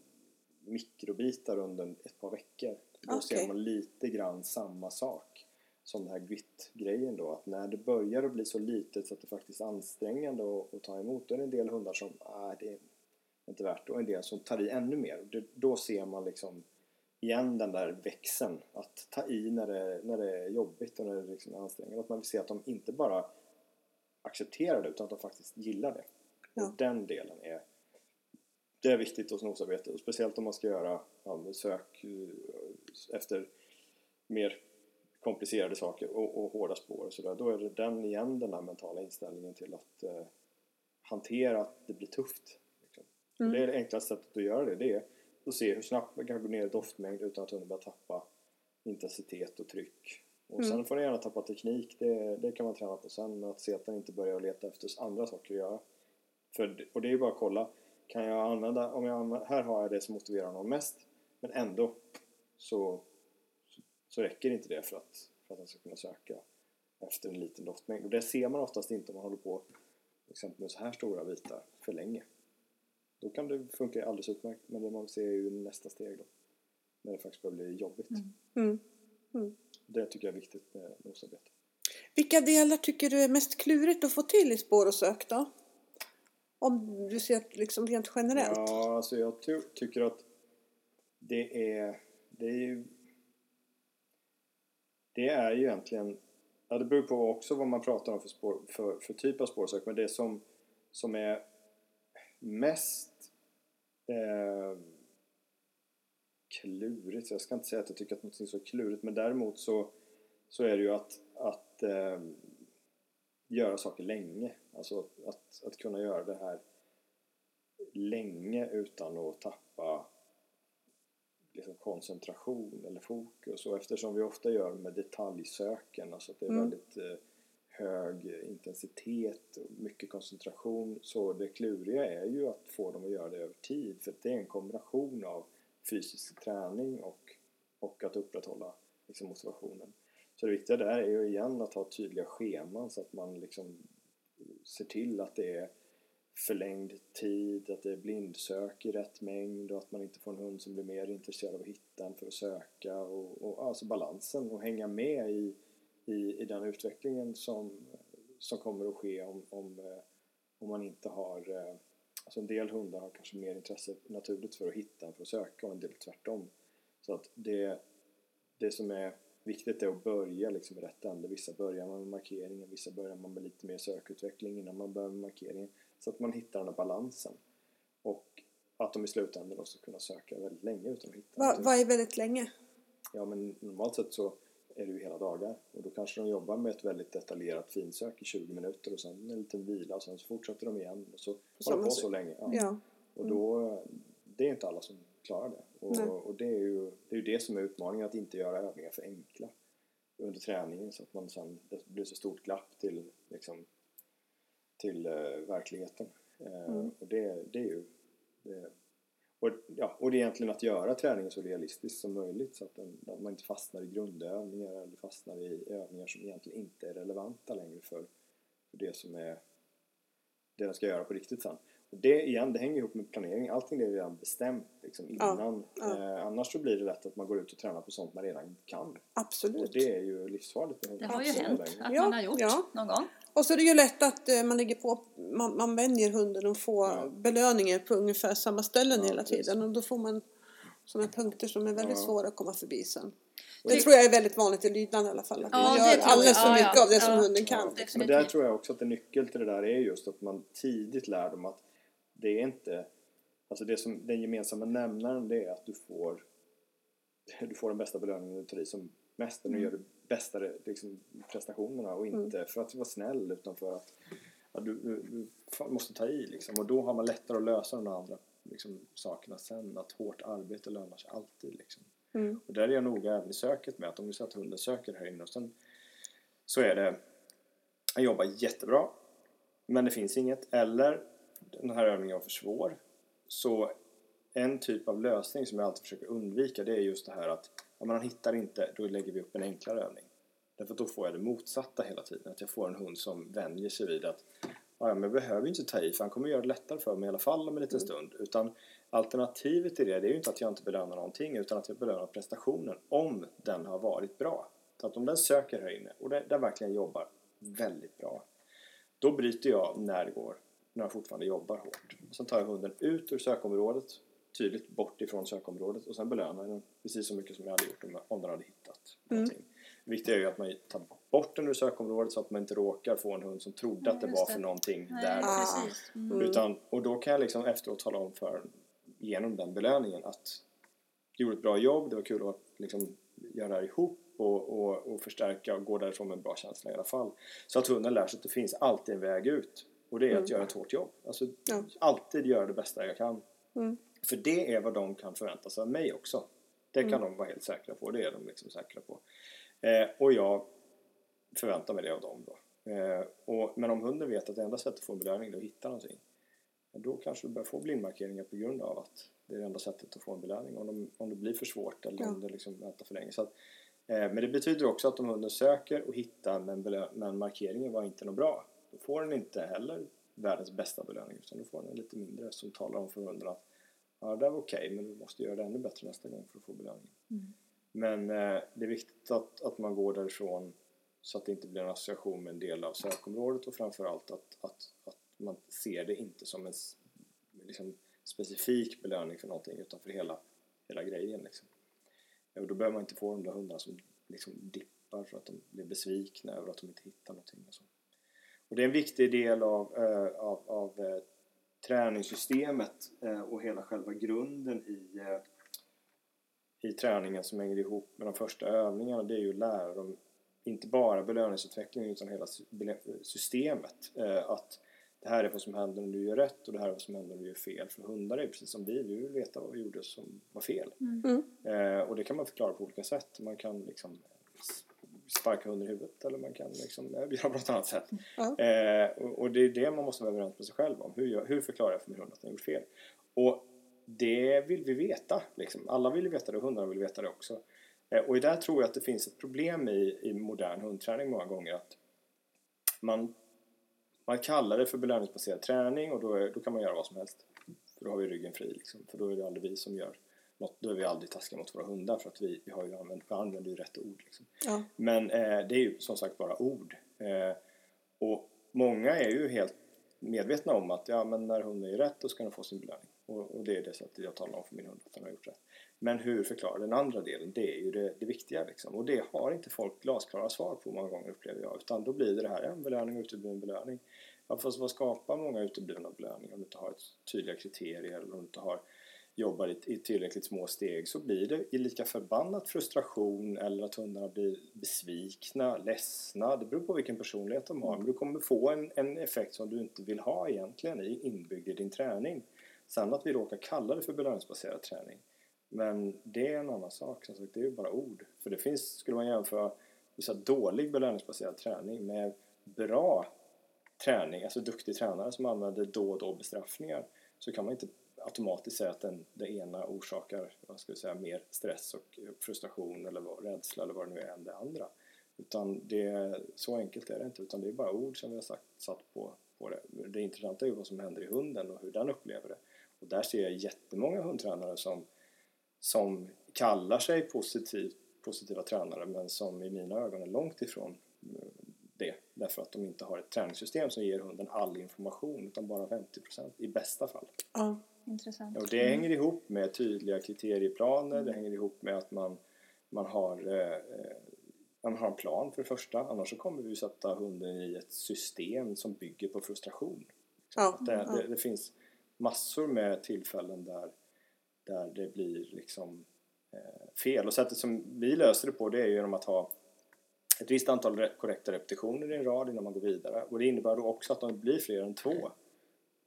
mikrobitar under ett par veckor. Då okay. ser man lite grann samma sak som den här grit-grejen då. Att när det börjar att bli så litet så att det faktiskt är ansträngande att, att ta emot. Då är det en del hundar som ah, det är inte värt. Och en del som tar i ännu mer. Det, då ser man liksom igen den där växeln. Att ta i när det, när det är jobbigt och när det liksom är ansträngande. Att man vill se att de inte bara accepterar det utan att de faktiskt gillar det. Ja. Och den delen är det är viktigt hos nosarbete. Och speciellt om man ska göra ja, sök efter mer komplicerade saker och, och hårda spår och sådär. Då är det den igen, den här mentala inställningen till att eh, hantera att det blir tufft. Liksom. Mm. Det är det enklaste sättet att göra det. Det är att se hur snabbt man kan gå ner i doftmängd utan att hunden börjar tappa intensitet och tryck. Och mm. sen får den gärna tappa teknik. Det, det kan man träna på sen. Men att se att den inte börjar leta efter andra saker att göra. För, och det är ju bara att kolla. Kan jag använda, om jag använder, här har jag det som motiverar någon mest. Men ändå så, så, så räcker inte det för att, för att man ska kunna söka efter en liten doftmängd. Och det ser man oftast inte om man håller på till exempel med så här stora bitar för länge. Då kan det funka alldeles utmärkt. Men det man ser är ju nästa steg då. När det faktiskt börjar bli jobbigt. Mm. Mm. Mm. Det tycker jag är viktigt med nosarbete. Vilka delar tycker du är mest klurigt att få till i spår och sök då? Om du ser liksom rent generellt. Ja, alltså jag ty- tycker att det är det är ju det är ju egentligen ja, det beror på också vad man pratar om för, spår, för, för typ av spårsök. Men det som, som är mest eh, klurigt, jag ska inte säga att jag tycker att något är så klurigt, men däremot så, så är det ju att, att eh, göra saker länge. Alltså att, att kunna göra det här länge utan att tappa liksom koncentration eller fokus. Och eftersom vi ofta gör med detaljsöken, alltså att det är mm. väldigt eh, hög intensitet och mycket koncentration, så det kluriga är ju att få dem att göra det över tid. För det är en kombination av fysisk träning och, och att upprätthålla liksom, motivationen. Så det viktiga där är ju igen att ha tydliga scheman så att man liksom ser till att det är förlängd tid, att det är blindsök i rätt mängd och att man inte får en hund som blir mer intresserad av att hitta än för att söka och, och alltså balansen och hänga med i, i, i den utvecklingen som, som kommer att ske om, om, om man inte har, alltså en del hundar har kanske mer intresse naturligt för att hitta än för att söka och en del tvärtom. Så att det, det som är viktigt är att börja liksom i rätt ände. Vissa börjar man med markeringen, vissa börjar man med lite mer sökutveckling innan man börjar med markeringen. Så att man hittar den här balansen. Och att de i slutändan också kunna söka väldigt länge utan att hitta. Va, vad är väldigt länge? Ja, men normalt sett så är det ju hela dagar. Och då kanske de jobbar med ett väldigt detaljerat finsök i tjugo minuter och sen en liten vila och sen så fortsätter de igen. Och så håller på så, så länge. Ja. Ja. Mm. Och då, det är inte alla som klarar det. Och, och det är ju det, är ju det som är utmaningen, att inte göra övningar för enkla under träningen så att man sen, det blir så stort glapp till, liksom, till uh, verkligheten. Uh, mm. Och det, det är ju det, och, ja, och det är egentligen att göra träningen så realistiskt som möjligt så att, den, att man inte fastnar i grundövningar eller fastnar i övningar som egentligen inte är relevanta längre för, för det som är det den ska göra på riktigt sen. Det igen, det hänger ihop med planering. Allting är redan bestämt liksom, innan. Ja, ja. Eh, annars så blir det lätt att man går ut och tränar på sånt man redan kan. Absolut. Och det är ju livsfarligt. Det har ju hänt att ja, man har gjort ja. någon gång. Och så är det ju lätt att eh, man ligger på, man, man vänjer hunden och får ja. belöningar på ungefär samma ställen ja, hela tiden. Och då får man sådana punkter som är väldigt ja. svåra att komma förbi sen. Det tror jag är väldigt vanligt i lydnad i alla fall. Att ja, man gör alldeles för mycket ja, ja. av det som ja. hunden kan. Ja, men där tror jag också att en nyckel till det där är just att man tidigt lär dem att det är inte, alltså det som den gemensamma nämnaren, det är att du får du får den bästa belöningen du tar i som mest, mm. du gör de bästa liksom, prestationerna och inte mm. för att vara snäll utan för att ja, du, du, du måste ta i liksom. Och då har man lättare att lösa de andra liksom, sakerna sen, att hårt arbete lönar sig alltid liksom. Mm. Och där är jag noga även i söket med att om du säger att hunden söker här inne och sen så är det jag jobbar jättebra men det finns inget, eller den här övningen är för svår. Så en typ av lösning som jag alltid försöker undvika, det är just det här att om man hittar inte, då lägger vi upp en enklare övning. Därför att då får jag det motsatta hela tiden. Att jag får en hund som vänjer sig vid att ja, men jag behöver ju inte ta i, för han kommer göra det lättare för mig i alla fall om en liten mm. stund. Utan alternativet till det, det är ju inte att jag inte belönar någonting, utan att jag belönar prestationen om den har varit bra. Så att om den söker här inne och den, den verkligen jobbar väldigt bra, då bryter jag när det går, när jag fortfarande jobbar hårt. Och sen tar jag hunden ut ur sökområdet, tydligt bort ifrån sökområdet, och sen belönar jag den precis så mycket som jag hade gjort om, om den hade hittat någonting. Mm. Det viktiga är ju att man tar bort den ur sökområdet så att man inte råkar få en hund som trodde att det var för någonting Nej, där. Mm. Utan, och då kan jag liksom efteråt tala om för, genom den belöningen, att du gjorde ett bra jobb, det var kul att liksom göra det här ihop och, och, och förstärka och gå därifrån med en bra känsla i alla fall. Så att hunden lär sig att det finns alltid en väg ut, och det är mm. att göra ett hårt jobb. Alltså ja. alltid göra det bästa jag kan. Mm. För det är vad de kan förvänta sig av mig också. Det kan mm. de vara helt säkra på, det är de liksom säkra på. Eh, och jag förväntar mig det av dem då. Eh, och, men om hunden vet att det enda sättet att få en belöning är att hitta någonting, då kanske du börjar få blindmarkeringar på grund av att det är det enda sättet att få en belöning, om, de, om det blir för svårt eller ja. om det liksom väntar för länge. Så att, eh, men det betyder också att om hunden söker och hittar, men, belö- men markeringen var inte något bra, då får den inte heller världens bästa belöning, utan då får den lite mindre som talar om för hunden att ja, det var okej, men du måste göra det ännu bättre nästa gång för att få belöningen. Mm. Men eh, det är viktigt att, att man går därifrån så att det inte blir en association med en del av sökområdet, och framförallt att, att, att man ser det inte som en liksom, specifik belöning för någonting, utan för hela, hela grejen. Liksom. Och då behöver man inte få de där hundarna som liksom dippar för att de blir besvikna över att de inte hittar någonting. Och, så. Och det är en viktig del av, eh, av, av eh, träningssystemet eh, och hela själva grunden i... Eh, i träningen som hänger ihop med de första övningarna, det är ju att lära dem inte bara belöningsutvecklingen utan hela systemet. Eh, att det här är vad som händer om du gör rätt, och det här är vad som händer om du gör fel. För hundar är precis som vi, vi vill veta vad vi gjorde som var fel. Mm. Eh, och det kan man förklara på olika sätt. Man kan liksom sparka hunden i huvudet, eller man kan liksom göra på något annat sätt. Mm. Eh, och, och det är det man måste vara överens med sig själv om. Hur, jag, hur förklarar jag för min hund att den gjort fel? Och det vill vi veta. Liksom. Alla vill veta det, och hundarna vill veta det också. Eh, och där tror jag att det finns ett problem i, i modern hundträning många gånger. Att man, man kallar det för belöningsbaserad träning, och då, är, då kan man göra vad som helst. För då har vi ryggen fri. Liksom. För då är det aldrig vi som gör något. Då är vi aldrig taskiga mot våra hundar, för att vi, vi, har ju använt, vi använder ju rätt ord. Liksom. Ja. Men eh, det är ju som sagt bara ord. Eh, och många är ju helt medvetna om att ja, men när hunden är rätt, då ska den få sin belöning. Och det är det sättet jag talar om för min hund att den har gjort rätt. Men hur förklarar den andra delen? Det är ju det, det viktiga liksom. Och det har inte folk glasklara svar på många gånger, upplever jag. Utan då blir det det här, ja, en belöning och utebliven belöning. Ja, fast vad skapar många uteblivna belöningar? Om du inte har ett tydliga kriterier, eller om du inte har jobbat i, i tillräckligt små steg, så blir det i lika förbannat frustration, eller att hundarna blir besvikna, ledsna. Det beror på vilken personlighet de har. Men du kommer få en, en effekt som du inte vill ha egentligen inbyggd i din träning. Sen att vi råkar kalla det för belöningsbaserad träning. Men det är en annan sak. Som sagt, det är ju bara ord. För det finns, skulle man jämföra så dålig belöningsbaserad träning med bra träning. Alltså duktig tränare som använder då och då bestraffningar. Så kan man inte automatiskt säga att den, det ena orsakar, vad ska vi säga, mer stress och frustration eller rädsla eller vad det nu är än det andra. Utan det, så enkelt är det inte. Utan det är bara ord som vi har sagt, satt på, på det. Det intressanta är ju vad som händer i hunden och hur den upplever det. Och där ser jag jättemånga hundtränare som, som kallar sig positiv, positiva tränare, men som i mina ögon är långt ifrån det. Därför att de inte har ett träningssystem som ger hunden all information, utan bara femtio procent i bästa fall. Ja, intressant. Och det hänger ihop med tydliga kriterieplaner, mm. det hänger ihop med att man, man, har, eh, man har en plan för det första. Annars så kommer vi sätta hunden i ett system som bygger på frustration. Ja, att det, ja. det, det finns... massor med tillfällen där, där det blir liksom eh, fel. Och sättet som vi löser det på, det är ju genom att ha ett visst antal korrekta repetitioner i en rad innan man går vidare. Och det innebär då också att om det blir fler än två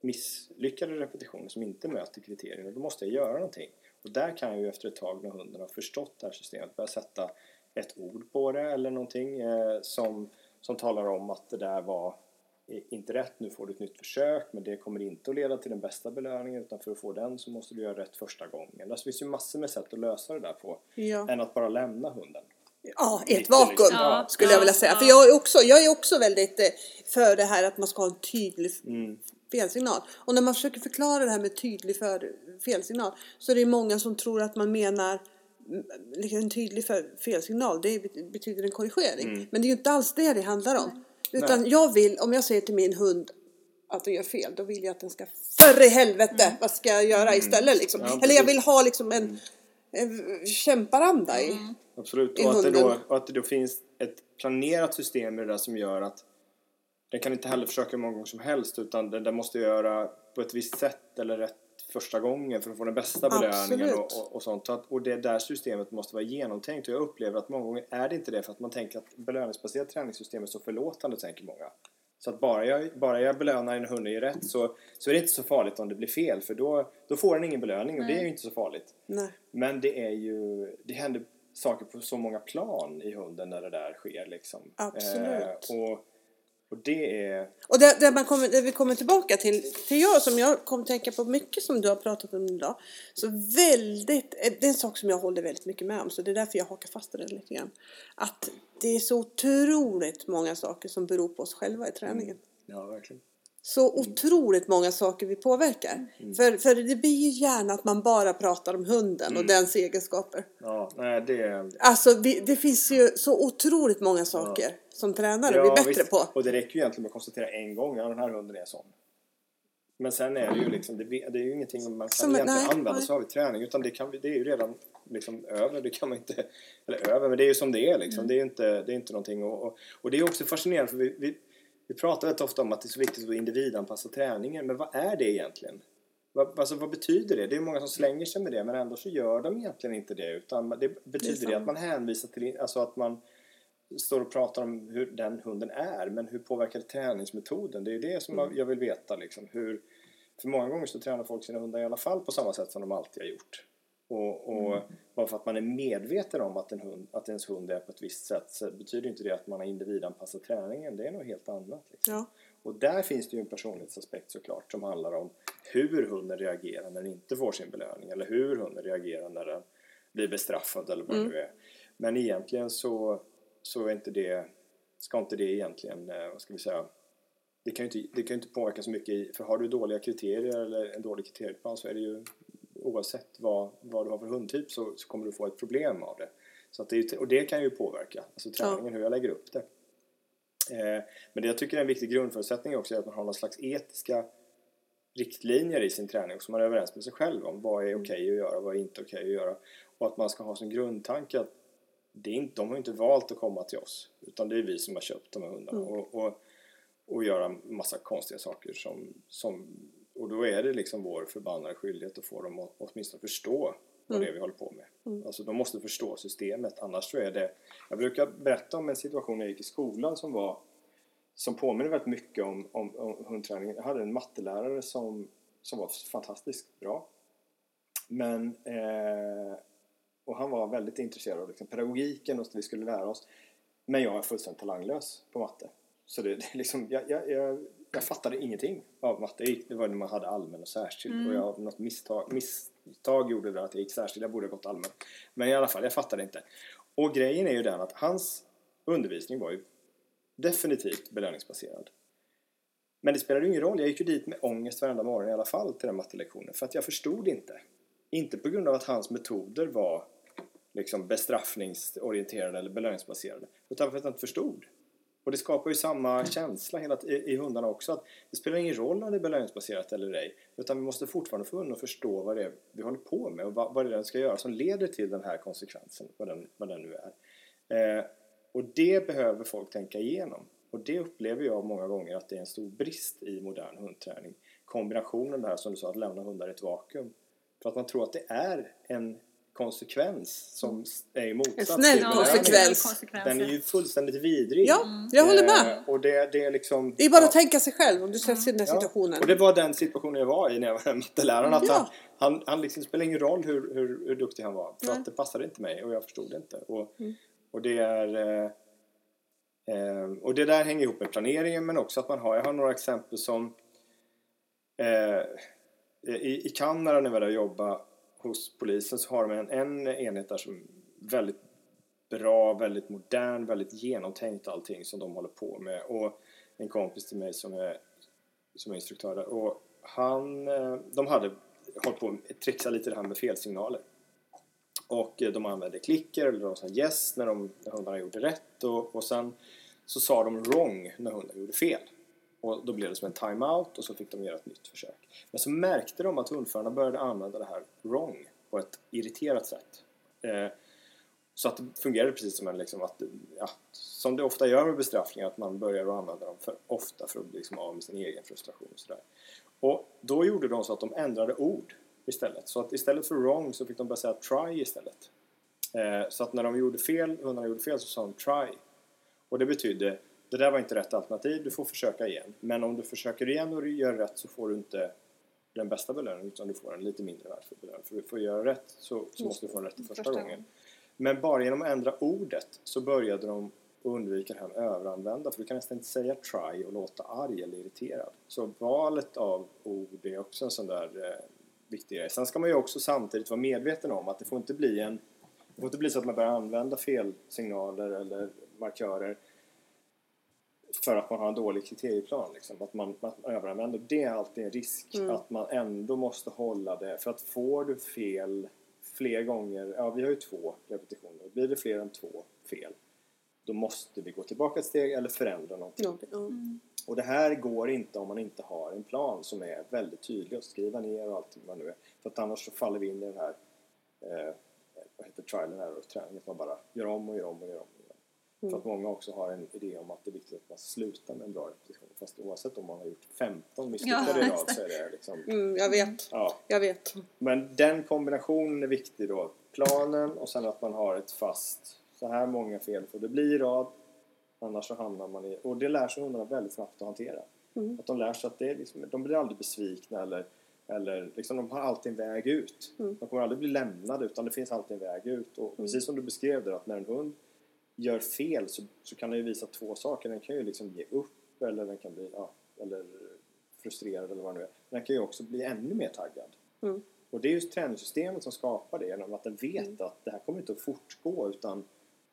misslyckade repetitioner som inte möter kriterierna, då måste jag göra någonting. Och där kan jag ju efter ett tag, när hunden har förstått det här systemet, börja sätta ett ord på det eller någonting eh, som, som talar om att det där var inte rätt, nu får du ett nytt försök, men det kommer inte att leda till den bästa belöningen, utan för att få den så måste du göra rätt första gången. Det finns ju massor med sätt att lösa det där på, ja. än att bara lämna hunden. ja, i ett vakuum, ja, skulle jag vilja säga. Ja. För jag är, också, jag är också väldigt för det här att man ska ha en tydlig mm. felsignal. Och när man försöker förklara det här med tydlig för, felsignal, så är det många som tror att man menar en tydlig för, felsignal. Det betyder en korrigering. Mm. Men det är ju inte alls det det handlar om. Nej. Utan Nej. jag vill, om jag säger till min hund att den gör fel, då vill jag att den ska, för i helvete, mm. vad ska jag göra mm. istället? Liksom. Ja, eller jag vill ha liksom en mm. kämparanda i mm. absolut, och att, det då, och att det då finns ett planerat system i det där som gör att den kan inte heller försöka många gånger som helst, utan den, den måste göra på ett visst sätt eller rätt första gången för att få den bästa belöningen och, och, och sånt. Och det där systemet måste vara genomtänkt, och jag upplever att många gånger är det inte det, för att man tänker att belöningsbaserat träningssystem är så förlåtande, tänker många. Så att bara jag, bara jag belönar en hund i rätt, så, så är det inte så farligt om det blir fel. För då, då får den ingen belöning, och Nej. det är ju inte så farligt. Nej. Men det är ju, det händer saker på så många plan i hunden när det där sker. Liksom. Absolut. Eh, och, och det är... Och där, där, man kommer, där vi kommer tillbaka till, till jag som jag kommer tänka på mycket som du har pratat om idag. Så väldigt, det är en sak som jag håller väldigt mycket med om. Så det är därför jag hakar fast i det lite grann. Att det är så otroligt många saker som beror på oss själva i träningen. Mm. Ja, verkligen. Så mm. otroligt många saker vi påverkar. Mm. För, för det blir ju gärna att man bara pratar om hunden mm. och dens egenskaper. Ja, nej, det... Alltså, vi, det finns ju så otroligt många saker ja. som tränare ja, blir bättre visst. på. Och det räcker ju egentligen med att konstatera en gång, ja, den här hunden är sån. Men sen är det ju liksom, det, det är ju ingenting man kan som, egentligen nej, använda sig av i träning, utan det, kan, det är ju redan liksom över, det kan man inte, eller över, men det är ju som det är liksom, mm. det är ju inte, det är inte någonting, och, och, och det är också fascinerande, för vi, vi, vi pratar väldigt ofta om att det är så viktigt att individanpassa träningen, men vad är det egentligen? Vad, alltså vad betyder det? Det är många som slänger sig med det, men ändå så gör de egentligen inte det, utan det betyder det, det att man hänvisar till, alltså att man står och pratar om hur den hunden är, men hur påverkar det träningsmetoden? Det är ju det som mm. jag vill veta liksom, hur, för många gånger så tränar folk sina hundar i alla fall på samma sätt som de alltid har gjort, och, och mm. bara för att man är medveten om att, en hund, att ens hund är på ett visst sätt, så betyder inte det att man har individanpassat träningen, det är något helt annat liksom. Ja. Och där finns det ju en personlighetsaspekt såklart, som handlar om hur hunden reagerar när den inte får sin belöning, eller hur hunden reagerar när den blir bestraffad eller vad mm. det är, men egentligen så så är inte det, ska inte det egentligen, vad ska vi säga, det kan ju inte, det kan inte påverka så mycket i, för har du dåliga kriterier eller en dålig kriterieplan, så är det ju oavsett vad, vad du har för hundtyp, så, så kommer du få ett problem av det. Så att det, och det kan ju påverka, alltså träningen, hur jag lägger upp det. Eh, men det jag tycker är en viktig grundförutsättning också är att man har någon slags etiska riktlinjer i sin träning, som man är överens med sig själv om, vad är okej okay att göra, vad är inte okej okay att göra. Och att man ska ha som grundtanke att det är inte, de har ju inte valt att komma till oss, utan det är vi som har köpt de här hundarna mm. och, och, och göra massa konstiga saker som, som, och då är det liksom vår förbannade skyldighet att få dem att åtminstone förstå vad mm. det vi håller på med. Mm. Alltså de måste förstå systemet, annars så är det, jag brukar berätta om en situation jag gick i skolan som var, som påminner väldigt mycket om, om, om hundträningen. Jag hade en mattelärare som, som var fantastiskt bra, men eh, och han var väldigt intresserad av liksom pedagogiken och att vi skulle lära oss. Men jag är fullständigt talanglös på matte. Så det, det liksom, jag, jag, jag, jag fattade ingenting av matte. Det var när man hade allmän och särskild. Mm. Och jag, något misstag, misstag gjorde det att jag gick särskild. Jag borde ha gått allmän. Men i alla fall, jag fattade inte. Och grejen är ju den att hans undervisning var ju definitivt belöningsbaserad. Men det spelade ju ingen roll. Jag gick ju dit med ångest varenda morgon i alla fall till den mattelektionen. För att jag förstod inte. Inte på grund av att hans metoder var liksom bestraffningsorienterade eller belöningsbaserade, utan för att han inte förstod. Och det skapar ju samma känsla hela t- i hundarna också, att det spelar ingen roll om det är belöningsbaserat eller ej, utan vi måste fortfarande få hunden att förstå vad det är vi håller på med, och vad, vad det är den ska göra som leder till den här konsekvensen, vad den, vad den nu är. Eh, och det behöver folk tänka igenom. Och det upplever jag många gånger att det är en stor brist i modern hundträning. Kombinationen där, som du sa, att lämna hundar i ett vakuum. För att man tror att det är en konsekvens som är motsats. En snäll konsekvens. Den är ju fullständigt vidrig. Ja, mm. jag håller med. Och det, det, är liksom, det är bara ja. att tänka sig själv om du ser sig i den här ja. situationen. Och det var den situationen jag var i när jag var matteläraren. Att ja. Han, han, han liksom spelade ingen roll hur, hur, hur duktig han var. För Nej. att det passade inte mig och jag förstod det inte. Och, mm. och det är... Eh, eh, och det där hänger ihop med planeringen, men också att man har... Jag har några exempel som... Eh, I, I Kanada när vi var där och jobbade hos polisen, så har de en, en enhet där som väldigt bra, väldigt modern, väldigt genomtänkt allting som de håller på med. Och en kompis till mig som är, som är instruktör där, och han, de hade hållit på att trixa lite det här med felsignaler. Och de använde klicker eller de sa yes när, de, när hundarna gjorde rätt, och, och sen så sa de wrong när hundarna gjorde fel. Och då blev det som en timeout och så fick de göra ett nytt försök. Men så märkte de att hundförarna började använda det här wrong på ett irriterat sätt. Eh, så att det fungerade precis som en, liksom att, ja, som det ofta gör med bestraffningar, att man börjar använda dem för ofta för att bli liksom av med sin egen frustration och sådär. Och då gjorde de så att de ändrade ord istället. Så att istället för wrong så fick de bara säga try istället. Eh, så att när de gjorde fel, hundarna gjorde fel, så sa de try. Och det betyder, det där var inte rätt alternativ, du får försöka igen. Men om du försöker igen och du gör rätt så får du inte den bästa belöningen, utan du får en lite mindre värdefull belöning. För att få göra rätt så, så måste du få rätt första gången. Men bara genom att ändra ordet så började de undvika det här med överanvända. För du kan nästan inte säga try och låta arg eller irriterad. Så valet av ord är också en sån där eh, viktig grej. Sen ska man ju också samtidigt vara medveten om att det får inte bli en... Det får inte bli så att man börjar använda fel signaler eller markörer för att man har en dålig kriterieplan. Liksom. Att man, man överanvänder. Det är alltid en risk. Mm. Att man ändå måste hålla det. För att får du fel fler gånger... Ja, vi har ju två repetitioner. Blir det fler än två fel, då måste vi gå tillbaka ett steg eller förändra någonting. Mm. Och det här går inte om man inte har en plan som är väldigt tydlig. Att skriva ner och allting man nu är. För att annars så faller vi in i den här... Eh, vad heter trial and error-träningen. Att man bara gör om och gör om och gör om. Mm. För att många också har en idé om att det är viktigt att man slutar med en bra repetition. Fast oavsett om man har gjort femton misslyckade ja. i rad så är det liksom... Mm, jag vet. Ja. jag vet. Men den kombinationen är viktig då. Planen och sen att man har ett fast... Så här många fel får det blir i rad. Annars så hamnar man i... Och det lär sig hundarna väldigt snabbt att hantera. Mm. Att de lär sig att det är liksom, de blir aldrig besvikna eller... Eller liksom de har alltid en väg ut. Mm. De kommer aldrig bli lämnade utan det finns alltid en väg ut. Och mm. precis som du beskrev det, att när en hund gör fel så, så kan den ju visa två saker. Den kan ju liksom ge upp eller den kan bli ja, eller frustrerad eller vad det nu är. Den kan ju också bli ännu mer taggad. Mm. Och det är ju träningssystemet som skapar det, genom att den vet mm. att det här kommer inte att fortgå utan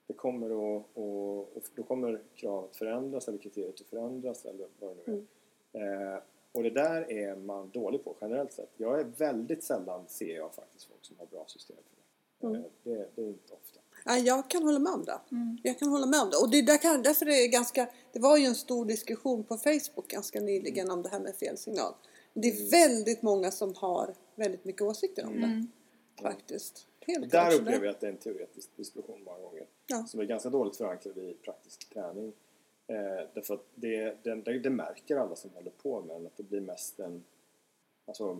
det kommer att, och, och då kommer kravet förändras eller kriteriet att förändras eller vad det nu är. Mm. Eh, och det där är man dålig på generellt sett. Jag är väldigt sällan, ser jag faktiskt, folk som har bra system för det. Mm. Eh, det, det är inte ofta. Jag kan hålla med om det. Mm. Jag kan hålla med om det. Och det där kan, därför är det ganska... Det var ju en stor diskussion på Facebook ganska nyligen mm. om det här med fel signal. Det är mm. väldigt många som har väldigt mycket åsikter om mm. det. Faktiskt. Helt där upplever jag att det är en teoretisk diskussion många gånger. Ja. Som är ganska dåligt förankrad i praktisk träning. Eh, därför att det, det, det, det märker alla som håller på med. Men att det blir mest en... Alltså...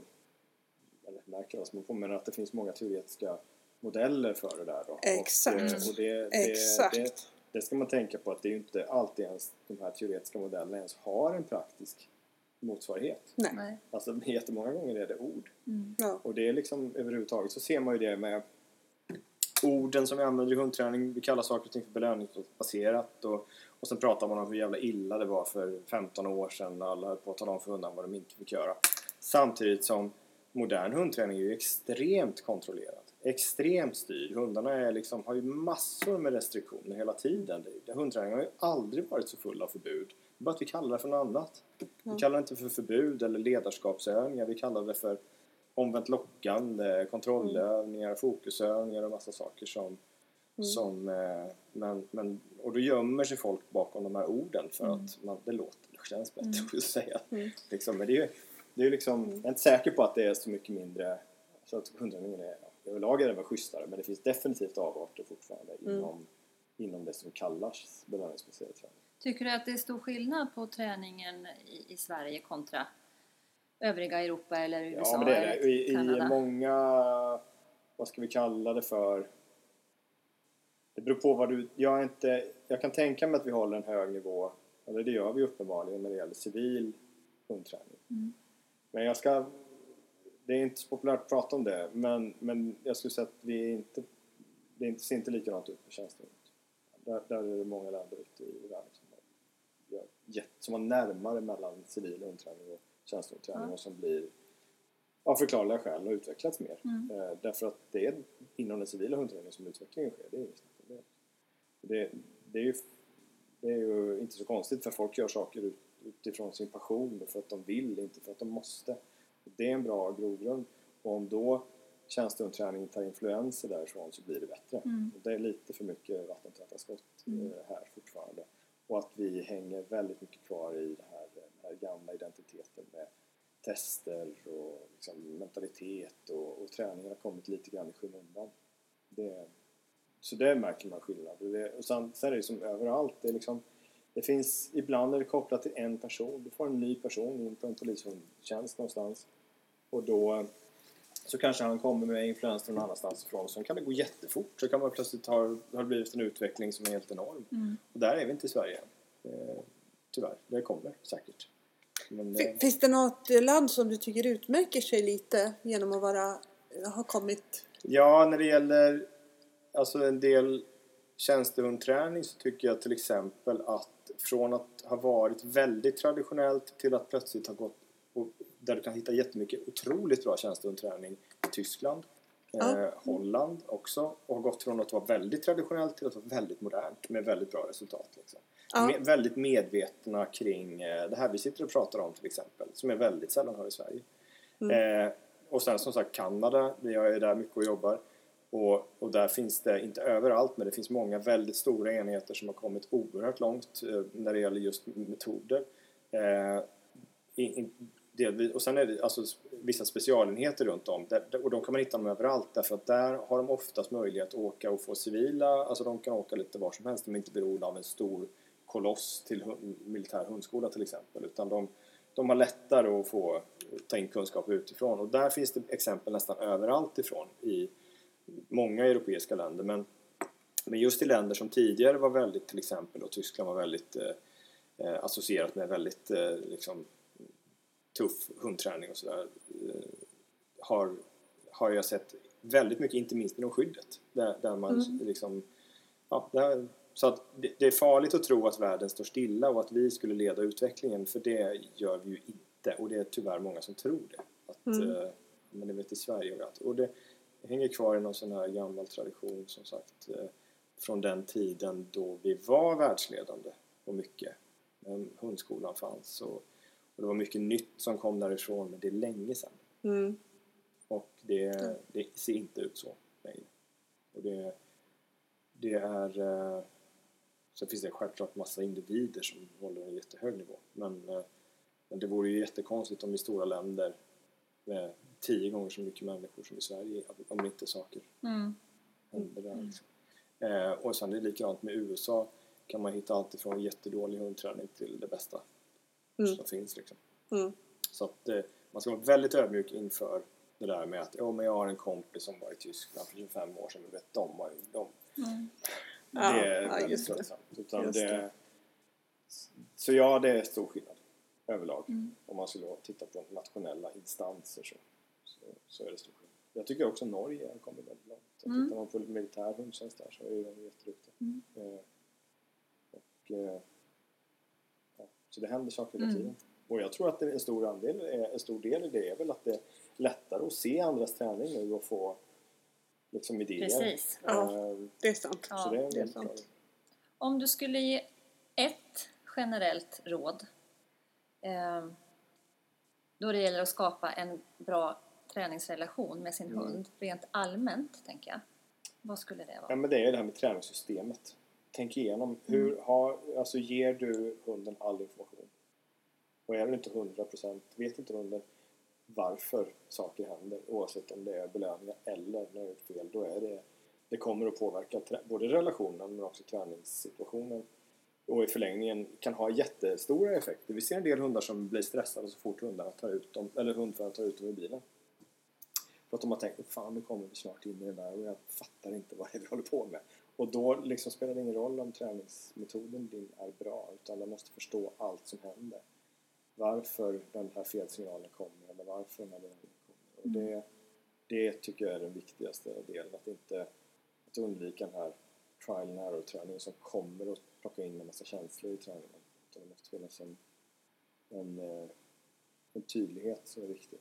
Eller märker alla som håller på med. Men att det finns många teoretiska... modeller för det där då. Exakt. Och, och det, det, Exakt. Det, det ska man tänka på, att det är ju inte alltid ens de här teoretiska modellerna ens har en praktisk motsvarighet. Nej. Alltså jättemånga gånger är det ord. Mm. Ja. Och det är liksom överhuvudtaget så ser man ju det med orden som vi använder i hundträning. Vi kallar saker och ting för belöningsbaserat och, och sen pratar man om hur jävla illa det var för femton år sedan när alla höll på att tala om för hundarna vad de inte fick göra. Samtidigt som modern hundträning är ju extremt kontrollerad. Extremt styrd. Hundarna är liksom, har ju massor med restriktioner hela tiden. Hundträningen har ju aldrig varit så full av förbud. Det är bara att vi kallar det för något annat. Vi kallar det inte för förbud eller ledarskapsövningar. Vi kallar det för omvänt lockande, kontrollövningar, fokusövningar och massa saker som... Mm. som men, men, och då gömmer sig folk bakom de här orden för mm. att man, det låter, det känns bättre mm. att säga. Mm. Liksom, men det är ju det är liksom, jag är inte säker på att det är så mycket mindre så att hundträningen är... Överlag är det väl schysstare, men det finns definitivt avarter fortfarande mm. inom, inom det som kallas belöningsbaserad träning. Tycker du att det är stor skillnad på träningen i, i Sverige kontra övriga Europa eller U S A? Ja, men det är det. I, i många, vad ska vi kalla det för, det beror på vad du, jag är inte, jag kan tänka mig att vi håller en hög nivå, eller det gör vi uppenbarligen när det gäller civil hundträning. Mm. Men jag ska... Det är inte så populärt att prata om det, men, men jag skulle säga att vi inte, det inte, ser inte likadant ut på tjänsten. Där, där är det många länder ute i världen som har, som har närmare mellan civil hundträning och tjänstehundträning ja. och som blir av förklarliga skäl och utvecklats mer. Mm. Eh, därför att det är inom den civila hundträningen som utvecklingen sker. Det är just det. Det, det, är ju, det är ju inte så konstigt, för folk gör saker ut, utifrån sin passion, för att de vill, inte för att de måste. Det är en bra grogrund. Och om då tjänstundträningen tar influenser därifrån, så blir det bättre. Mm. Det är lite för mycket vattentäta skott mm. här fortfarande. Och att vi hänger väldigt mycket kvar i det här, den här gamla identiteten med tester och liksom mentalitet, och, och träningen har kommit lite grann i skymundan. Det, så det märker man skillnad. Det, och sen, sen är det som överallt. Det, liksom, det finns, ibland är det kopplat till en person. Du får en ny person in på en polishundtjänst någonstans. Och då så kanske han kommer med influenser någon annanstans ifrån. Så kan det gå jättefort. Så kan man plötsligt ha, ha det blivit en utveckling som är helt enorm. Mm. Och där är vi inte i Sverige. Eh, tyvärr. Det kommer säkert. Men, eh. Finns det något land som du tycker utmärker sig lite genom att vara, ha kommit? Ja, när det gäller alltså en del tjänstehundträning, så tycker jag till exempel att från att ha varit väldigt traditionellt till att plötsligt ha gått och där du kan hitta jättemycket otroligt bra tjänstehundträning i Tyskland, mm. eh, Holland också, och har gått från att vara väldigt traditionellt till att vara väldigt modernt med väldigt bra resultat. Liksom. Mm. Med, väldigt medvetna kring eh, det här vi sitter och pratar om till exempel, som är väldigt sällan här i Sverige. Mm. Eh, och sen som sagt Kanada, jag är där mycket och jobbar. Och, och där finns det, inte överallt, men det finns många väldigt stora enheter som har kommit oerhört långt eh, när det gäller just metoder. Eh, in, in, delvis, och sen är det alltså vissa specialenheter runt om, där, och de kan man hitta dem överallt, därför att där har de oftast möjlighet att åka och få civila, alltså de kan åka lite var som helst, de är inte beroende av en stor koloss till hund, militär hundskola till exempel, utan de, de har lättare att få ta in kunskap utifrån, och där finns det exempel nästan överallt ifrån i många europeiska länder, men, men just i länder som tidigare var väldigt, till exempel, och Tyskland var väldigt eh, associerat med väldigt eh, liksom, tuff hundträning och sådär, eh, har, har jag sett väldigt mycket, inte minst inom skyddet, där, där man mm. liksom, ja, där, så att det, det är farligt att tro att världen står stilla och att vi skulle leda utvecklingen, för det gör vi ju inte, och det är tyvärr många som tror det, att, mm. eh, men det vet i Sverige och allt, och det hänger kvar i någon sån här gammal tradition, som sagt, från den tiden då vi var världsledande och mycket. Men hundskolan fanns, och, och det var mycket nytt som kom därifrån, men det är länge sedan. Mm. Och det, det ser inte ut så längre. Och det, det är, så finns det självklart massa individer som håller en jättehög nivå. Men, men det vore ju jättekonstigt om i stora länder med tio gånger så mycket människor som i Sverige, om inte saker mm. händer där. Mm. Eh, och sen är det likadant med U S A, kan man hitta allt ifrån jättedålig hundträning till det bästa mm. som finns. Liksom. Mm. Så att eh, man ska vara väldigt ödmjuk inför det där med att oh, men jag har en kompis som var i Tyskland för tjugofem år sedan, men vet de var ju de. Mm. Det ja, är ja, väldigt tröttsamt. Utan det. Det, så ja, det är stor skillnad överlag. Mm. Om man skulle titta på nationella instanser så. Så är det stort. Jag tycker också Norge har kommit väldigt långt. Mm. Tittar man på militär hundtjänst där så är det jätteduktigt. Mm. Eh, och, eh, ja. Så det händer saker hela mm. tiden. Och jag tror att det är en, stor andel, en stor del i det är väl att det är lättare att se andras träning nu och få liksom, idéer. Precis, ja. Eh, det är sant. Så ja, det är det är sant. Om du skulle ge ett generellt råd eh, då det gäller att skapa en bra träningsrelation med sin mm. hund rent allmänt, tänker jag. Vad skulle det vara? Ja, men det är det här med träningssystemet. Tänk igenom. Mm. Hur har, alltså, ger du hunden all information? Och är det inte hundra procent, vet inte hunden varför saker händer, oavsett om det är belöningar eller när det är fel, då är det, det kommer att påverka trä, både relationen men också träningssituationen. Och i förlängningen kan ha jättestora effekter. Vi ser en del hundar som blir stressade så fort hundarna tar ut dem, eller hundförarna tar ut dem i bilen. För att de har tänkt, fan nu kommer vi snart in i det där och jag fattar inte vad det är vi håller på med. Och då liksom spelar det ingen roll om träningsmetoden din är bra, utan man måste förstå allt som händer. Varför den här felsignalen kommer, eller varför den här kommer. Och det, det tycker jag är den viktigaste delen, att inte att undvika den här trial and error-träningen som kommer att plocka in en massa känslor i träningen. Utan det måste finnas en, en, en tydlighet som är viktig.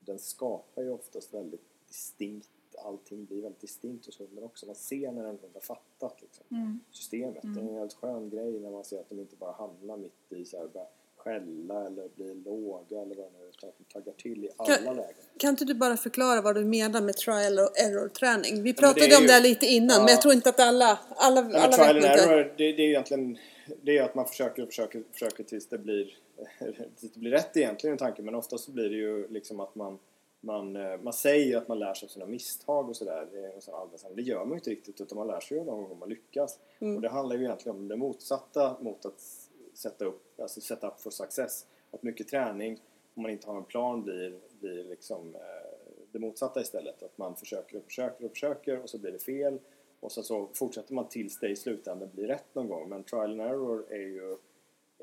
Den skapar ju oftast väldigt distinkta allting blir väldigt distinkt hos hunden också. Man ser när en hund har fattat liksom, mm. systemet. Mm. Det är en helt skön grej när man ser att de inte bara hamnar mitt i så här, bara skälla eller blir låga eller vad det nu är, taggar till i alla kan, lägen. Kan inte du bara förklara vad du menar med trial och error-träning? Vi pratade det ju, om det lite innan, ja, men jag tror inte att alla, alla, alla vet trial and error, det, det är egentligen det är att man försöker och försöker, försöker tills det blir tills det blir rätt egentligen i tanken, men oftast så blir det ju liksom att man Man, man säger att man lär sig av sina misstag och sådär. Det, det gör man ju inte riktigt, utan man lär sig ju någon gång om man lyckas. Mm. Och det handlar ju egentligen om det motsatta mot att sätta upp, alltså set up for success. Att mycket träning, om man inte har en plan, blir, blir liksom eh, det motsatta istället. Att man försöker och försöker och försöker och så blir det fel. Och så, så fortsätter man tills det i slutändan blir rätt någon gång. Men trial and error är ju...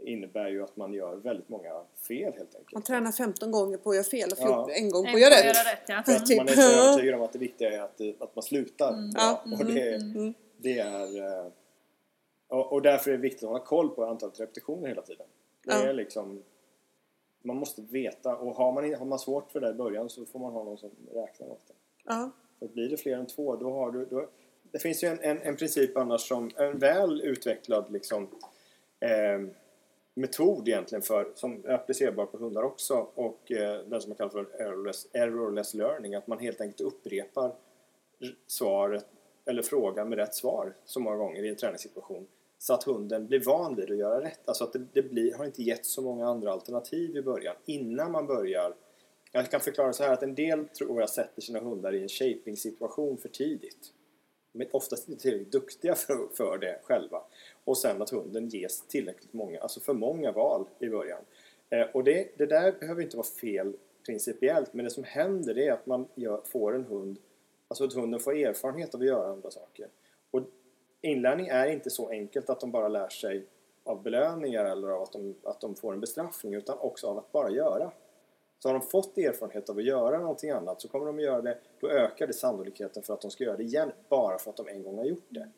innebär ju att man gör väldigt många fel helt enkelt. Man tränar femton gånger på att göra fel och ja. en gång på att göra rätt. rätt ja. För att man är så övertygad om att det viktiga är att, att man slutar. Mm. Ja. Mm. Och, det, mm. det är, och därför är det viktigt att ha koll på antalet repetitioner hela tiden. Det ja. är liksom, man måste veta, och har man, har man svårt för det i början så får man ha någon som räknar åt det. Ja. Och blir det fler än två, då har du... Då, det finns ju en, en, en princip annars som en väl utvecklad liksom... Eh, metod egentligen för, som är applicerbar på hundar också, och eh, den som man kallar för errorless, errorless learning, att man helt enkelt upprepar svaret eller frågan med rätt svar så många gånger i en träningssituation så att hunden blir van vid att göra rätt, alltså att det, det blir, har inte gett så många andra alternativ i början, innan man börjar. Jag kan förklara så här att en del tror jag sätter sina hundar i en shaping-situation för tidigt, men oftast inte tillräckligt duktiga för, för det själva. Och sen att hunden ges tillräckligt många, alltså för många val i början. Eh, och det, det där behöver inte vara fel principiellt, men det som händer är att man gör, får en hund, alltså att hunden får erfarenhet av att göra andra saker. Och inlärning är inte så enkelt att de bara lär sig av belöningar eller av att de, att de får en bestraffning, utan också av att bara göra. Så har de fått erfarenhet av att göra någonting annat så kommer de att göra det, då ökar det sannolikheten för att de ska göra det igen, bara för att de en gång har gjort det.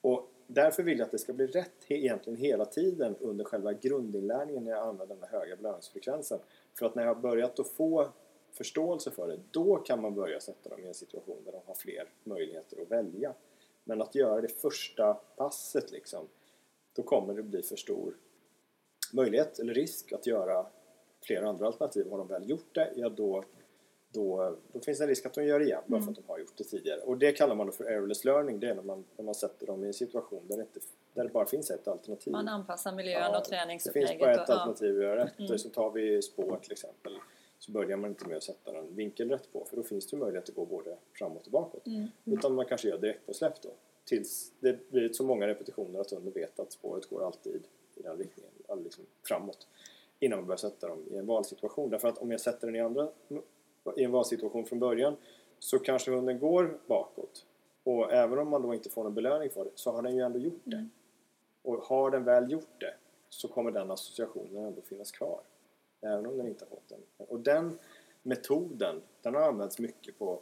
Och därför vill jag att det ska bli rätt egentligen hela tiden under själva grundinlärningen när jag använder den här höga belöningsfrekvensen. För att när jag har börjat att få förståelse för det, då kan man börja sätta dem i en situation där de har fler möjligheter att välja. Men att göra det första passet liksom, då kommer det bli för stor möjlighet eller risk att göra flera andra alternativ. Har de väl gjort det, ja då, då, då finns det en risk att de gör det igen, bara för att de har gjort det tidigare. Och det kallar man för errorless learning. Det är när man, när man sätter dem i en situation där det, inte, där det bara finns ett alternativ. Man anpassar miljön ja, och träningsupplägget. Det finns bara ett och, alternativ att göra rätt. Mm. Så tar vi spår till exempel, så börjar man inte med att sätta den vinkelrätt på, för då finns det möjlighet att gå både framåt och bakåt. Mm. Utan man kanske gör direkt på släpp då, tills det blir så många repetitioner att hunden vet att spåret går alltid i den riktningen, liksom framåt, innan man börjar sätta dem i en valsituation. Därför att om jag sätter den i, andra, i en valsituation från början, så kanske hunden går bakåt. Och även om man då inte får någon belöning för det, så har den ju ändå gjort det. Mm. Och har den väl gjort det, så kommer den associationen ändå finnas kvar. Även om den inte har fått den. Och den metoden, den har använts mycket på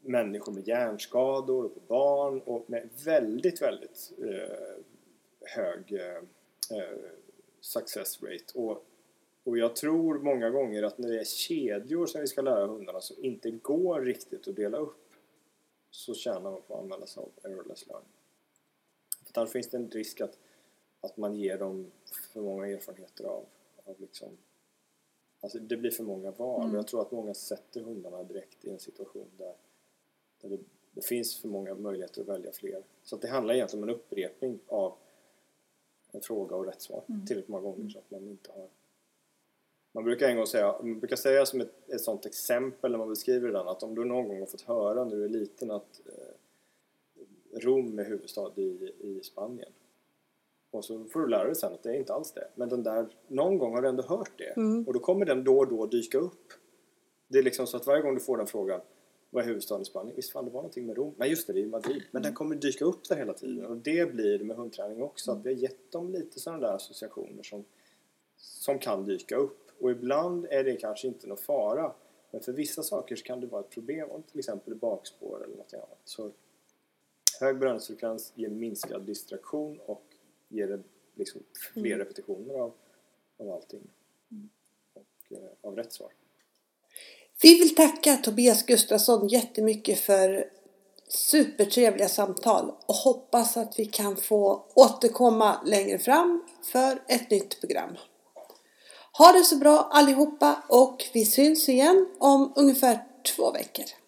människor med hjärnskador och på barn. Och med väldigt, väldigt eh, hög... Eh, success rate. Och, och jag tror många gånger att när det är kedjor som vi ska lära hundarna som inte går riktigt att dela upp, så tjänar man på att använda sig av errorless learning. För annars finns det en risk att, att man ger dem för många erfarenheter av, av liksom, alltså det blir för många val. Mm. Och jag tror att många sätter hundarna direkt i en situation där, där det, det finns för många möjligheter att välja fler. Så att det handlar egentligen om en upprepning av en fråga och rätt svar mm. tillräckligt många gånger så att man inte har... Man brukar en gång säga, man brukar säga som ett, ett sånt exempel när man beskriver den, att om du någon gång har fått höra när du är liten att eh, Rom är huvudstad i, i Spanien. Och så får du lära dig sen att det är inte alls det. Men den där, någon gång har du ändå hört det. Mm. Och då kommer den då och då dyka upp. Det är liksom så att varje gång du får den frågan, vad är huvudstaden i Spanien? Visst fan, det var någonting med Rom. Nej just det, det är Madrid. Men den kommer dyka upp där hela tiden. Och det blir det med hundträning också. Att vi har gett dem lite sådana där associationer som, som kan dyka upp. Och ibland är det kanske inte någon fara. Men för vissa saker så kan det vara ett problem. Om till exempel bakspår eller något annat. Så hög belöningsfrekvens ger minskad distraktion. Och ger det liksom fler mm. repetitioner av, av allting. Och eh, av rätt svar. Vi vill tacka Tobias Gustafsson jättemycket för supertrevliga samtal och hoppas att vi kan få återkomma längre fram för ett nytt program. Ha det så bra allihopa och vi syns igen om ungefär två veckor.